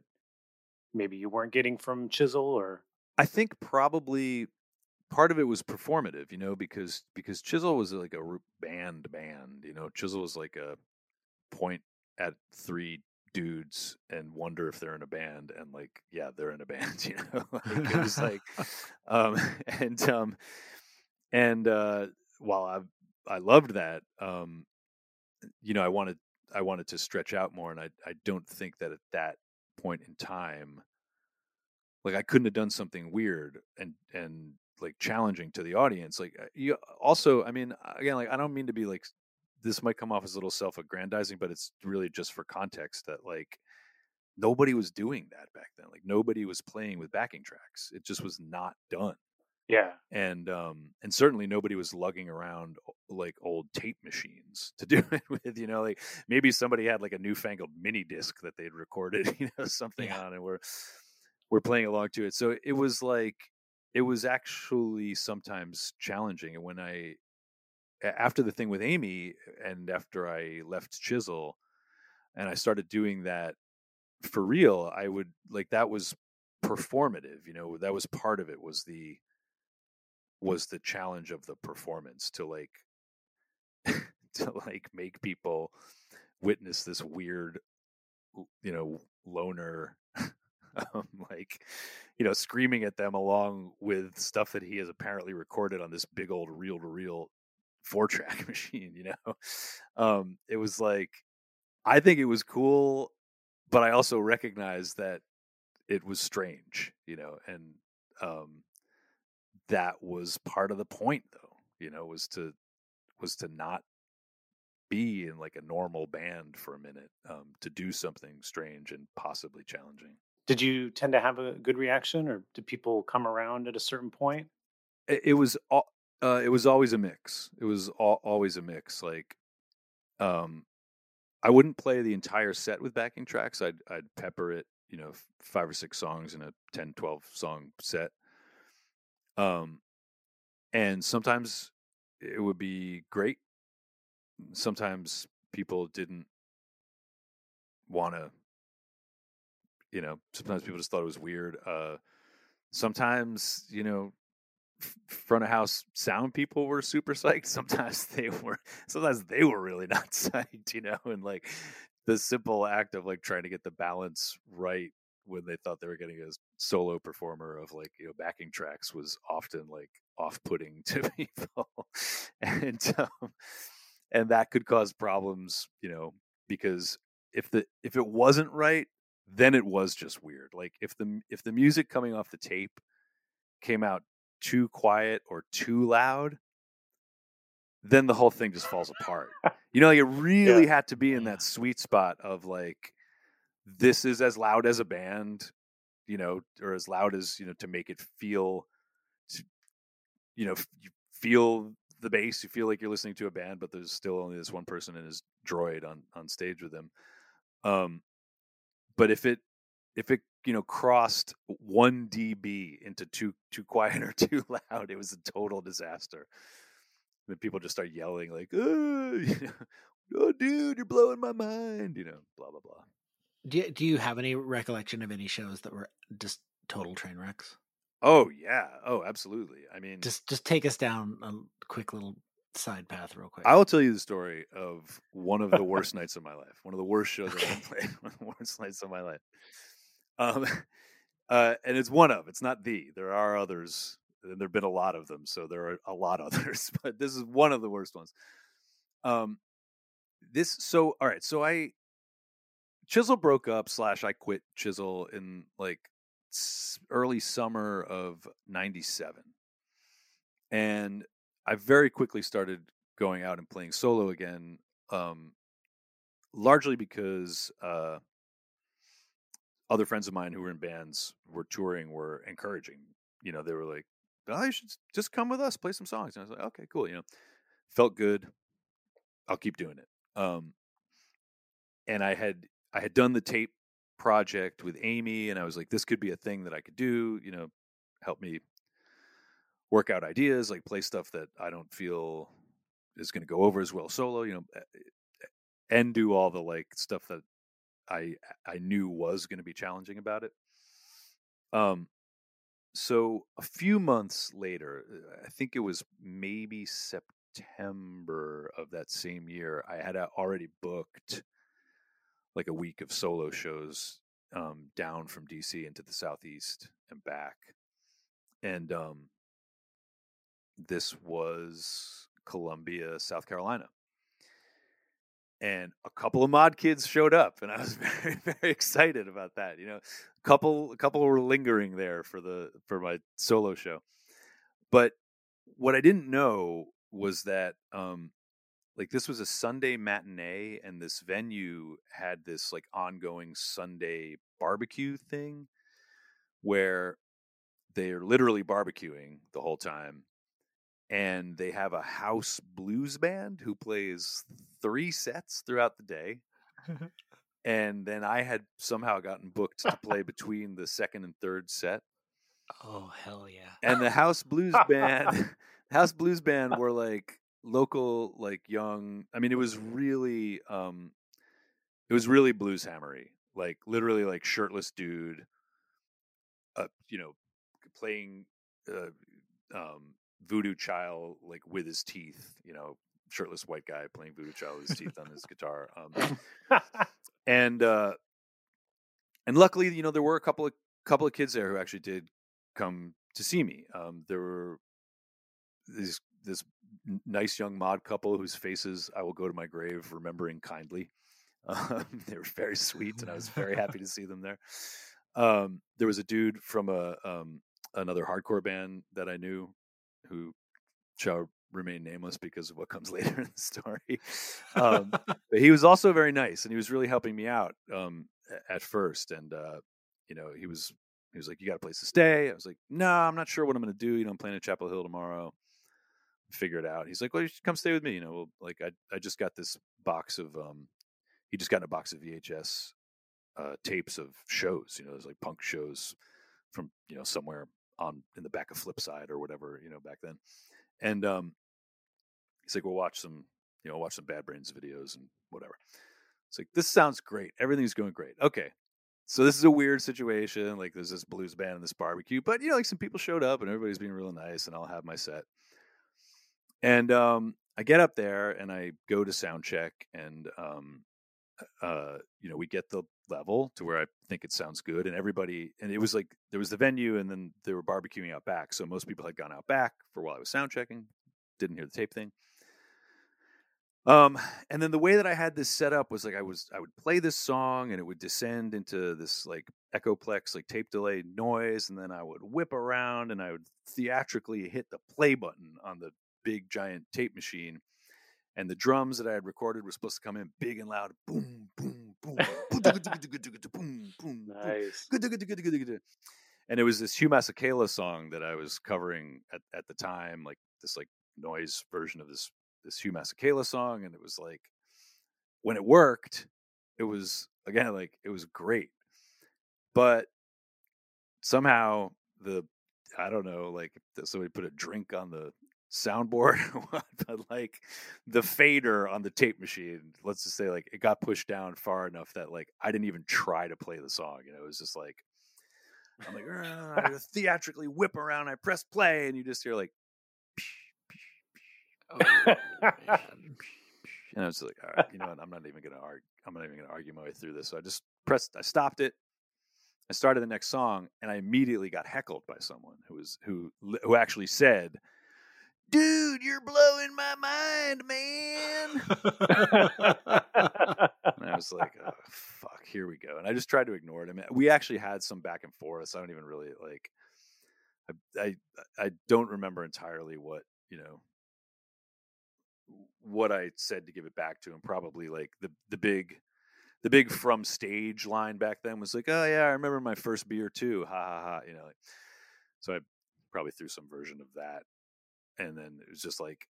maybe you weren't getting from Chisel, or? I think probably part of it was performative, you know, because because Chisel was like a band band, you know. Chisel was like a point at three dudes and wonder if they're in a band, and like, yeah, they're in a band, you know. Like, it was like, um, and um, and uh, while I I loved that, um, you know, I wanted I wanted to stretch out more, and I I don't think that at that point in time. Like, I couldn't have done something weird and, and like challenging to the audience. Like, you also, I mean, again, like, I don't mean to be like, this might come off as a little self-aggrandizing, but it's really just for context that like, nobody was doing that back then. Like nobody was playing with backing tracks. It just was not done. Yeah. And um and certainly nobody was lugging around like old tape machines to do it with, you know, like maybe somebody had like a newfangled mini disc that they'd recorded, you know, something yeah. on and we're we're playing along to it. So it was like it was actually sometimes challenging. And when I after the thing with Amy and after I left Chisel and I started doing that for real, I would like that was performative, you know, that was part of it was the was the challenge of the performance to like to like make people witness this weird, you know, loner um, like, you know, screaming at them along with stuff that he has apparently recorded on this big old reel to reel four track machine, you know. Um it was like I think it was cool, but I also recognized that it was strange, you know, and um that was part of the point though, you know, was to, was to not be in like a normal band for a minute, um, to do something strange and possibly challenging. Did you tend to have a good reaction or did people come around at a certain point? It, it was, uh, it was always a mix. It was all, always a mix. Like, um, I wouldn't play the entire set with backing tracks. I'd, I'd pepper it, you know, five or six songs in a ten, twelve song set. Um, and sometimes it would be great. Sometimes people didn't want to, you know, sometimes people just thought it was weird. Uh, sometimes, you know, front of house sound people were super psyched. Sometimes they were, sometimes they were really not psyched, you know, and like the simple act of like trying to get the balance right when they thought they were getting a solo performer of like, you know, backing tracks was often like off-putting to people. and um, and that could cause problems, you know, because if the if it wasn't right, then it was just weird. Like if the if the music coming off the tape came out too quiet or too loud, then the whole thing just falls apart. You know, like it really yeah. had to be in that sweet spot of like, this is as loud as a band, you know, or as loud as, you know, to make it feel, you know, you feel the bass, you feel like you're listening to a band, but there's still only this one person and his droid on, on stage with them. Um, but if it, if it, you know, crossed one dB into too, too quiet or too loud, it was a total disaster. Then people just start yelling like, oh, you know, oh dude, you're blowing my mind, you know, blah, blah, blah. Do do you have any recollection of any shows that were just total train wrecks? Oh yeah, oh absolutely. I mean, just just take us down a quick little side path, real quick. I will tell you the story of one of the worst nights of my life, one of the worst shows okay. I've played, one of the worst nights of my life. Um, uh, and it's one of, it's not the. There are others, and there've been a lot of them, so there are a lot others, but this is one of the worst ones. Um, this so all right, so I. Chisel broke up slash I quit Chisel in like early summer of ninety-seven. And I very quickly started going out and playing solo again, um, largely because uh, other friends of mine who were in bands were touring were encouraging. You know, they were like, oh, you should just come with us, play some songs. And I was like, okay, cool. You know, felt good. I'll keep doing it. Um, and I had... I had done the tape project with Amy and I was like, this could be a thing that I could do, you know, help me work out ideas, like play stuff that I don't feel is going to go over as well solo, you know, and do all the like stuff that I, I knew was going to be challenging about it. Um, so a few months later, I think it was maybe September of that same year, I had already booked like a week of solo shows um, down from D C into the Southeast and back. And um, this was Columbia, South Carolina. And a couple of mod kids showed up and I was very, very excited about that. You know, a couple, a couple were lingering there for the, for my solo show. But what I didn't know was that um, like this was a Sunday matinee and this venue had this like ongoing Sunday barbecue thing where they are literally barbecuing the whole time. And they have a house blues band who plays three sets throughout the day. And then I had somehow gotten booked to play between the second and third set. Oh, hell yeah. And the house blues band, house blues band were like local, like young. I mean, it was really, um, it was really blues hammery, like literally like shirtless dude, uh, you know, playing, uh, um, voodoo child, like with his teeth, you know, shirtless white guy playing voodoo child with his teeth on his guitar. Um, and, uh, and luckily, you know, there were a couple of, couple of kids there who actually did come to see me. Um, there were this, this nice young mod couple whose faces I will go to my grave remembering kindly. Um, they were very sweet and I was very happy to see them there. Um, there was a dude from a, um, another hardcore band that I knew who shall remain nameless because of what comes later in the story. Um, but he was also very nice and he was really helping me out, um, at first. And, uh, you know, he was, he was like, you got a place to stay. I was like, no, nah, I'm not sure what I'm going to do. You know, I'm playing at Chapel Hill tomorrow. Figure it out. He's like, well, you should come stay with me. You know, like I, I just got this box of, um, he just got a box of V H S, uh, tapes of shows, you know, there's like punk shows from, you know, somewhere on in the back of Flipside or whatever, you know, back then. And, um, he's like, we'll watch some, you know, watch some Bad Brains videos and whatever. It's like, this sounds great. Everything's going great. Okay. So this is a weird situation. Like there's this blues band and this barbecue, but you know, like some people showed up and everybody's being real nice and I'll have my set. And, um, I get up there and I go to sound check and, um, uh, you know, we get the level to where I think it sounds good and everybody, and it was like, there was the venue and then they were barbecuing out back. So most people had gone out back for while I was sound checking, didn't hear the tape thing. Um, and then the way that I had this set up was like, I was, I would play this song and it would descend into this like echoplex, like tape delay noise. And then I would whip around and I would theatrically hit the play button on the big giant tape machine. And the drums that I had recorded were supposed to come in big and loud. Boom, boom, boom. Boom, boom, nice. Boom. And it was this Hugh Masekela song that I was covering at, at the time, like this like noise version of this this Hugh Masekela song. And it was like, when it worked, it was, again, like, it was great. But somehow the, I don't know, like somebody put a drink on the soundboard, but like the fader on the tape machine, let's just say like it got pushed down far enough that like I didn't even try to play the song. You know, it was just like I'm like I theatrically whip around, I press play, and you just hear like, oh, and I was like, all right, you know what? I'm not even gonna argue. I'm not even gonna argue my way through this. So I just pressed. I stopped it. I started the next song, and I immediately got heckled by someone who was who who actually said, dude, you're blowing my mind, man. And I was like, oh, fuck, here we go. And I just tried to ignore it. I mean, we actually had some back and forth. So I don't even really like, I, I, I don't remember entirely what, you know, what I said to give it back to him. Probably like the, the big, the big from stage line back then was like, oh yeah, I remember my first beer too. Ha ha ha. You know, like, so I probably threw some version of that. And then it was just like,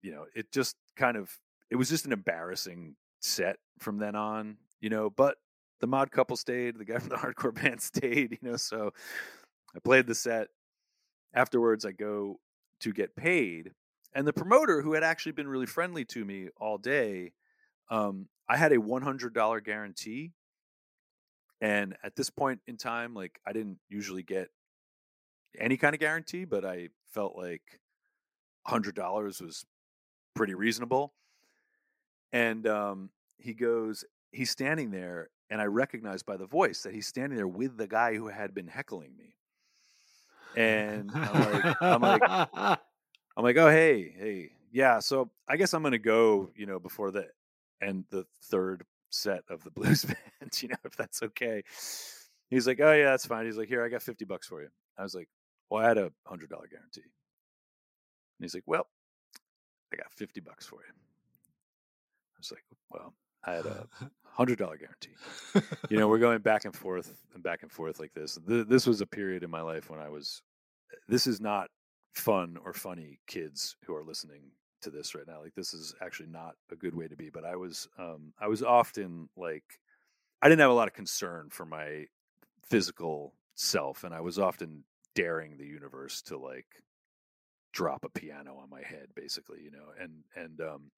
you know, it just kind of, it was just an embarrassing set from then on, you know, but the mod couple stayed, the guy from the hardcore band stayed, you know, so I played the set. Afterwards, I go to get paid. And the promoter, who had actually been really friendly to me all day, um, I had a one hundred dollars guarantee. And at this point in time, like, I didn't usually get any kind of guarantee, but I felt like one hundred dollars was pretty reasonable. And um, he goes, he's standing there, and I recognize by the voice that he's standing there with the guy who had been heckling me. And I'm like, I'm like, I'm like, oh, hey, hey. Yeah, so I guess I'm going to go, you know, before the end, the third set of the blues band, you know, if that's okay. He's like, oh, yeah, that's fine. He's like, here, I got fifty bucks for you. I was like, well, I had a one hundred dollars guarantee. And he's like, well, I got fifty bucks for you. I was like, well, I had a one hundred dollars guarantee. You know, we're going back and forth and back and forth like this. Th- this was a period in my life when I was, this is not fun or funny, kids who are listening to this right now. Like, this is actually not a good way to be. But I was, um, I was often like, I didn't have a lot of concern for my physical self. And I was often daring the universe to like drop a piano on my head, basically, you know, and, and, um,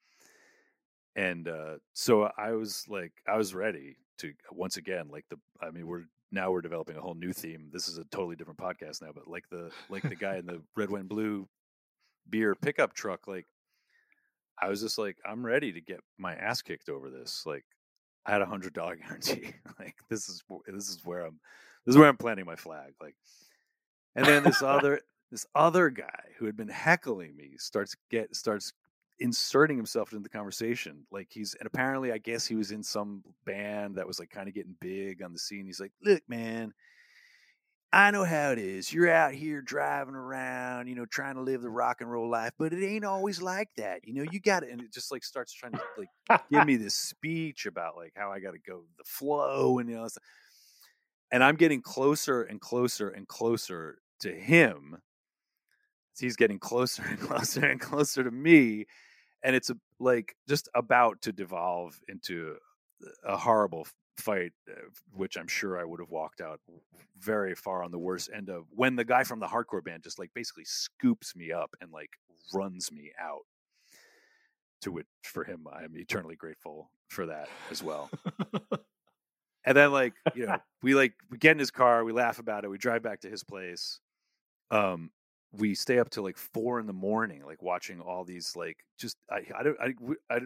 and, uh, so I was like, I was ready to, once again, like the, I mean, we're, now we're developing a whole new theme. This is a totally different podcast now, but like the, like the guy in the red, white, and blue beer pickup truck, like, I was just like, I'm ready to get my ass kicked over this. Like, I had a hundred dollar guarantee. Like, this is, this is where I'm, this is where I'm planting my flag. Like, and then this other, this other guy who had been heckling me starts get, starts inserting himself into the conversation. Like he's, and apparently I guess he was in some band that was like kind of getting big on the scene. He's like, look, man, I know how it is. You're out here driving around, you know, trying to live the rock and roll life, but it ain't always like that. You know, you got it. And it just like starts trying to like give me this speech about like how I got to go with the flow and all, you know, stuff. And I'm getting closer and closer and closer to him. He's getting closer and closer and closer to me. And it's a, like just about to devolve into a horrible fight, which I'm sure I would have walked out very far on the worst end of, when the guy from the hardcore band just like basically scoops me up and like runs me out, to which for him I'm eternally grateful for that as well. And then like, you know, we like we get in his car, we laugh about it, we drive back to his place, um we stay up till like four in the morning like watching all these like just I I don't I, I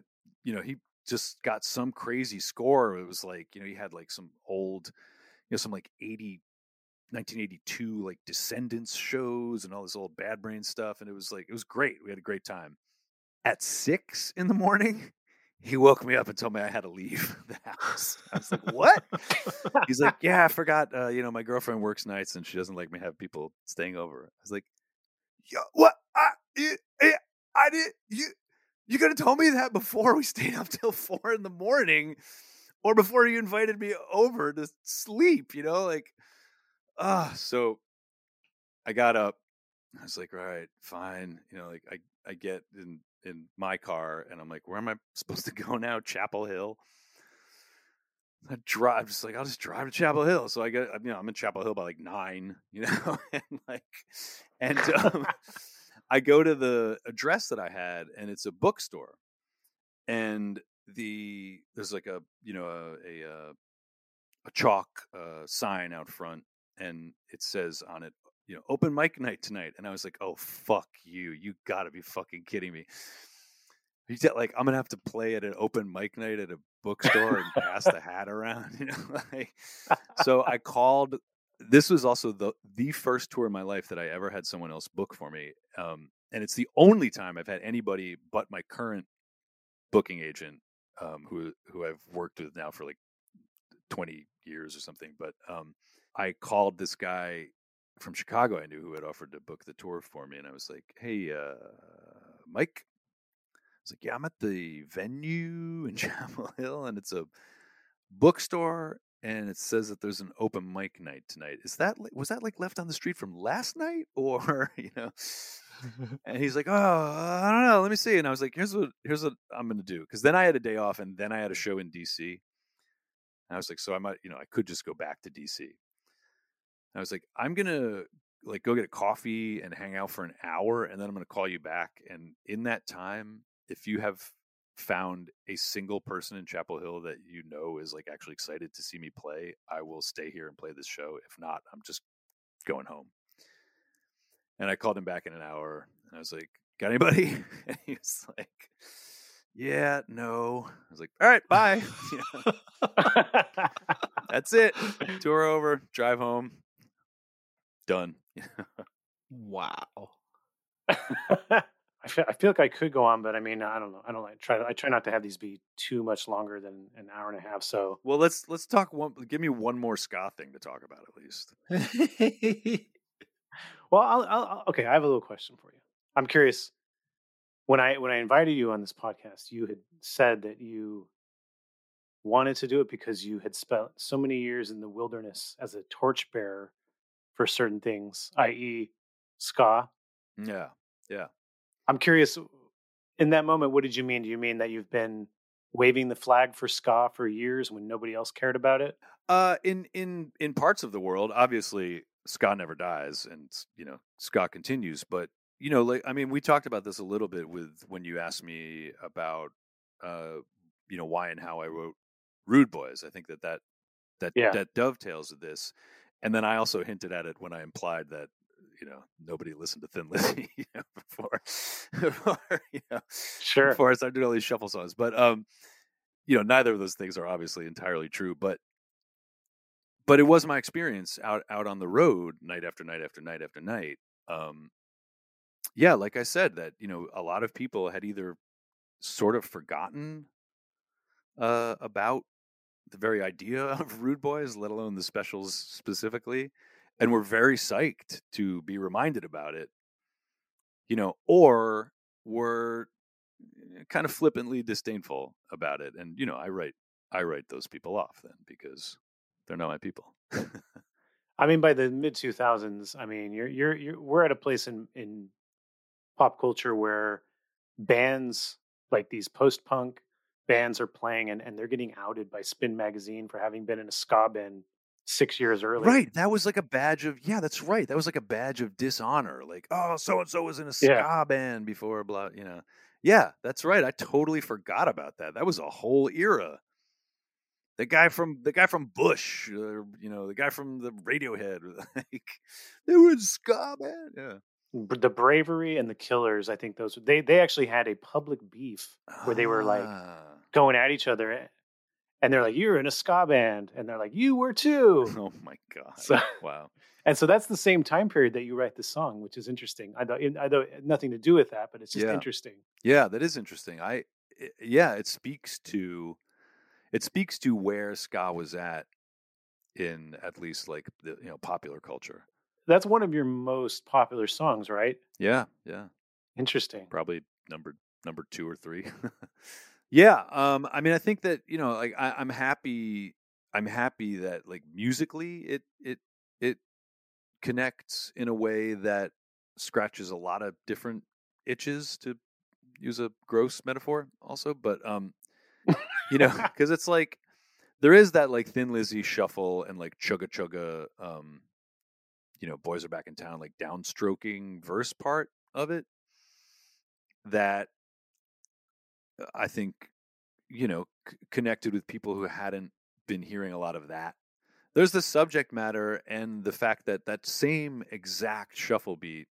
you know, he just got some crazy score. It was like, you know, he had like some old, you know, some like nineteen eighty-two like Descendants shows and all this old Bad Brain stuff. And it was like, it was great. We had a great time. At six in the morning, he woke me up and told me I had to leave the house. I was like, what? He's like, yeah, I forgot. Uh, you know, my girlfriend works nights and she doesn't like me have people staying over. I was like, yo, what? I, it, it, I did. You, You could have told me that before we stayed up till four in the morning, or before you invited me over to sleep, you know, like, ah, uh, so I got up. I was like, all right, fine. You know, like I, I get in, in my car and I'm like, where am I supposed to go now? Chapel Hill. I drive, I'm just like, I'll just drive to Chapel Hill. So I get, you know, I'm in Chapel Hill by like nine, you know, and like, and, um, I go to the address that I had, and it's a bookstore, and the there's like a you know a a, a chalk uh, sign out front, and it says on it, you know, open mic night tonight. And I was like, oh fuck you, you gotta be fucking kidding me! You said like I'm gonna have to play at an open mic night at a bookstore and pass the hat around, you know? Like, so I called. This was also the the first tour in my life that I ever had someone else book for me. Um, and it's the only time I've had anybody but my current booking agent, um, who who I've worked with now for like twenty years or something. But um, I called this guy from Chicago I knew who had offered to book the tour for me. And I was like, hey, uh, Mike. I was like, yeah, I'm at the venue in Chapel Hill, and it's a bookstore. And it says that there's an open mic night tonight. Is that was that like left on the street from last night, or you know? And he's like, "Oh, I don't know. Let me see." And I was like, "Here's what here's what I'm gonna do." Because then I had a day off, and then I had a show in D C. And I was like, "So I might, you know, I could just go back to D C." And I was like, "I'm gonna like go get a coffee and hang out for an hour, and then I'm gonna call you back. And in that time, if you have found a single person in Chapel Hill that you know is like actually excited to see me play, I will stay here and play this show. If not, I'm just going home." And I called him back in an hour, and I was like, "Got anybody?" And he was like, "Yeah, no." I was like, "All right, bye." That's it. Tour over. Drive home. Done. Wow. I feel like I could go on, but I mean, I don't know. I don't like try. I try not to have these be too much longer than an hour and a half. So, well, let's let's talk one. Give me one more ska thing to talk about at least. Well, I'll, I'll, okay. I have a little question for you. I'm curious. When I when I invited you on this podcast, you had said that you wanted to do it because you had spent so many years in the wilderness as a torchbearer for certain things, that is ska. Yeah, yeah. I'm curious, in that moment, what did you mean? Do you mean that you've been waving the flag for ska for years when nobody else cared about it? Uh, in in in parts of the world, obviously, ska never dies, and you know, ska continues. But you know, like, I mean, we talked about this a little bit with when you asked me about, uh, you know, why and how I wrote "Rude Boys." I think that that that yeah. that dovetails with this, and then I also hinted at it when I implied that, you know, nobody listened to Thin Lizzy, you know, before, before, you know, sure. before I started doing all these shuffle songs. But, um, you know, neither of those things are obviously entirely true. But, but it was my experience out, out on the road, night after night after night after night. Um, yeah, like I said, that, you know, a lot of people had either sort of forgotten uh, about the very idea of Rude Boys, let alone the Specials specifically, and we're very psyched to be reminded about it, you know, or we're kind of flippantly disdainful about it. And, you know, I write, I write those people off then because they're not my people. I mean, by the mid two thousands, I mean, you're, you're, you're, we're at a place in, in pop culture where bands like these post-punk bands are playing and, and they're getting outed by Spin Magazine for having been in a ska band six years earlier. Right. That was like a badge of, yeah, that's right. That was like a badge of dishonor. Like, oh, so-and-so was in a ska yeah. band before, blah, you know. Yeah, that's right. I totally forgot about that. That was a whole era. The guy from, the guy from Bush, uh, you know, the guy from the Radiohead, like, they were in ska band. Yeah. The Bravery and the Killers, I think those, they, they actually had a public beef where they were like going at each other. And they're like, you're in a ska band. And they're like, you were too. Oh, my God. So, wow. And so that's the same time period that you write this song, which is interesting. I thought, I thought nothing to do with that, but it's just yeah. interesting. Yeah, that is interesting. I, it, yeah, it speaks to, it speaks to where ska was at in at least like the, you know, popular culture. That's one of your most popular songs, right? Yeah. Yeah. Interesting. Probably number, number two or three. Yeah, um, I mean, I think that, you know, like I, I'm happy. I'm happy that like musically, it it it connects in a way that scratches a lot of different itches, to use a gross metaphor, also. But um, you know, because it's like there is that like Thin Lizzy shuffle and like chugga chugga, um, you know, boys are back in town, like downstroking verse part of it that I think, you know, c- connected with people who hadn't been hearing a lot of that. There's the subject matter and the fact that that same exact shuffle beat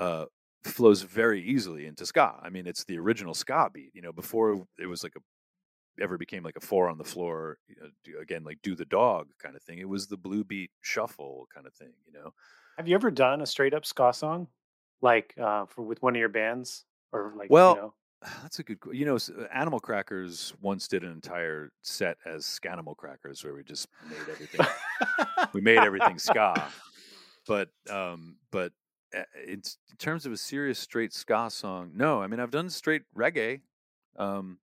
uh, flows very easily into ska. I mean, it's the original ska beat, you know, before it was like a, ever became like a four on the floor, you know, do, again, like do the dog kind of thing. It was the blue beat shuffle kind of thing, you know. Have you ever done a straight up ska song like uh, for with one of your bands or like, well, you know? That's a good, you know, Animal Crackers once did an entire set as Scanimal Crackers where we just made everything, we made everything ska. But, um, but in terms of a serious straight ska song, no, I mean, I've done straight reggae. Um,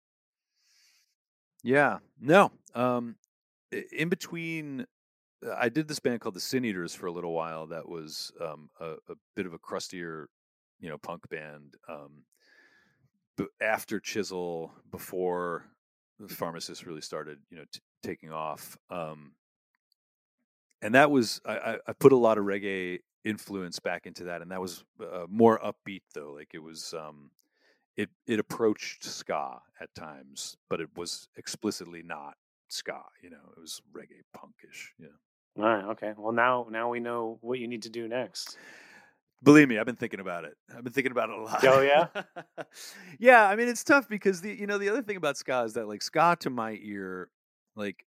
yeah, no. Um, in between, I did this band called the Sin Eaters for a little while. That was, um, a, a bit of a crustier, you know, punk band, um, after Chisel, before the Pharmacists really started, you know, t- taking off. Um, and that was, I, I put a lot of reggae influence back into that. And that was uh, more upbeat though. Like it was, um, it, it approached ska at times, but it was explicitly not ska, you know, it was reggae punkish. Yeah. All right. Okay. Well, now, now we know what you need to do next. Believe me, I've been thinking about it. I've been thinking about it a lot. Oh, yeah? Yeah, I mean, it's tough because, the you know, the other thing about ska is that, like, ska to my ear, like,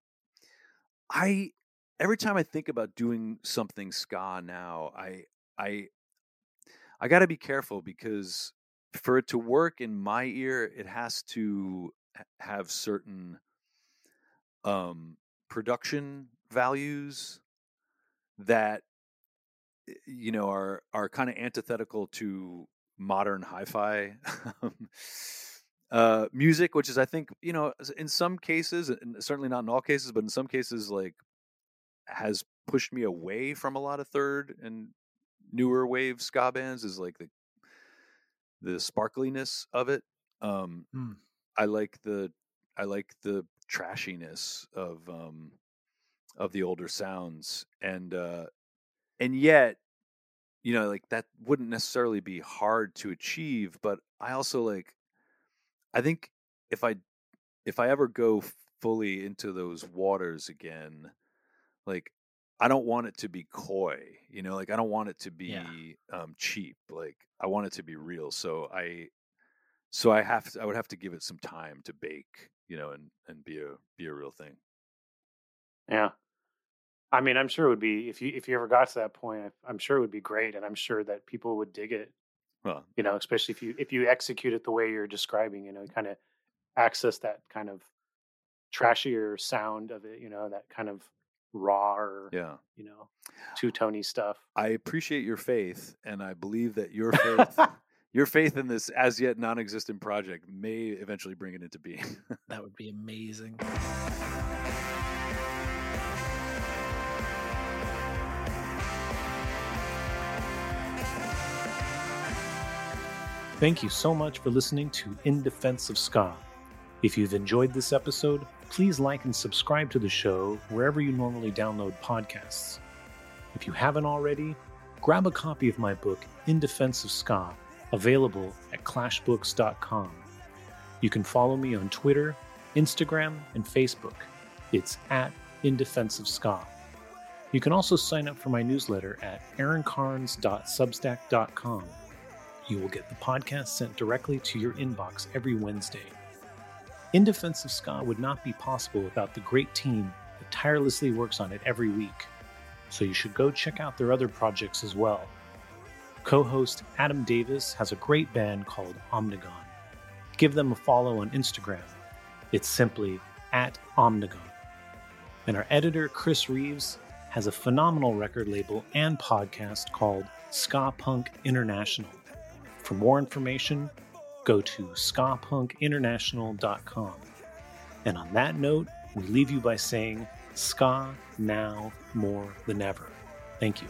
I, every time I think about doing something ska now, I, I, I got to be careful because for it to work in my ear, it has to have certain um, production values that, you know, are are kind of antithetical to modern hi-fi, uh, music, which is, I think, you know, in some cases, and certainly not in all cases, but in some cases, like, has pushed me away from a lot of third and newer wave ska bands, is like the the sparkliness of it. Um, mm. I like the I like the trashiness of um, of the older sounds, and uh, and yet, you know, like, that wouldn't necessarily be hard to achieve. But I also like, I think if I if I ever go fully into those waters again, like, I don't want it to be coy, you know, like, I don't want it to be yeah. um, cheap. Like, I want it to be real. So I, so I have to, I would have to give it some time to bake, you know, and, and be a, be a real thing. Yeah. I mean, I'm sure it would be, if you, if you ever got to that point, I'm sure it would be great. And I'm sure that people would dig it, well, you know, especially if you, if you execute it the way you're describing, you know, kind of access that kind of trashier sound of it, you know, that kind of raw or, yeah. you know, two-tone-y stuff. I appreciate your faith, and I believe that your faith your faith in this as yet non-existent project may eventually bring it into being. That would be amazing. Thank you so much for listening to In Defense of Ska. If you've enjoyed this episode, please like and subscribe to the show wherever you normally download podcasts. If you haven't already, grab a copy of my book, In Defense of Ska, available at clash books dot com. You can follow me on Twitter, Instagram, and Facebook. It's at In Defense of Ska. You can also sign up for my newsletter at aaron carnes dot substack dot com. You will get the podcast sent directly to your inbox every Wednesday. In Defense of Ska would not be possible without the great team that tirelessly works on it every week, so you should go check out their other projects as well. Co-host Adam Davis has a great band called Omnigon. Give them a follow on Instagram. It's simply at Omnigon. And our editor, Chris Reeves, has a phenomenal record label and podcast called Ska Punk International. For more information, go to ska punk international dot com. And on that note, we leave you by saying ska now more than ever. Thank you.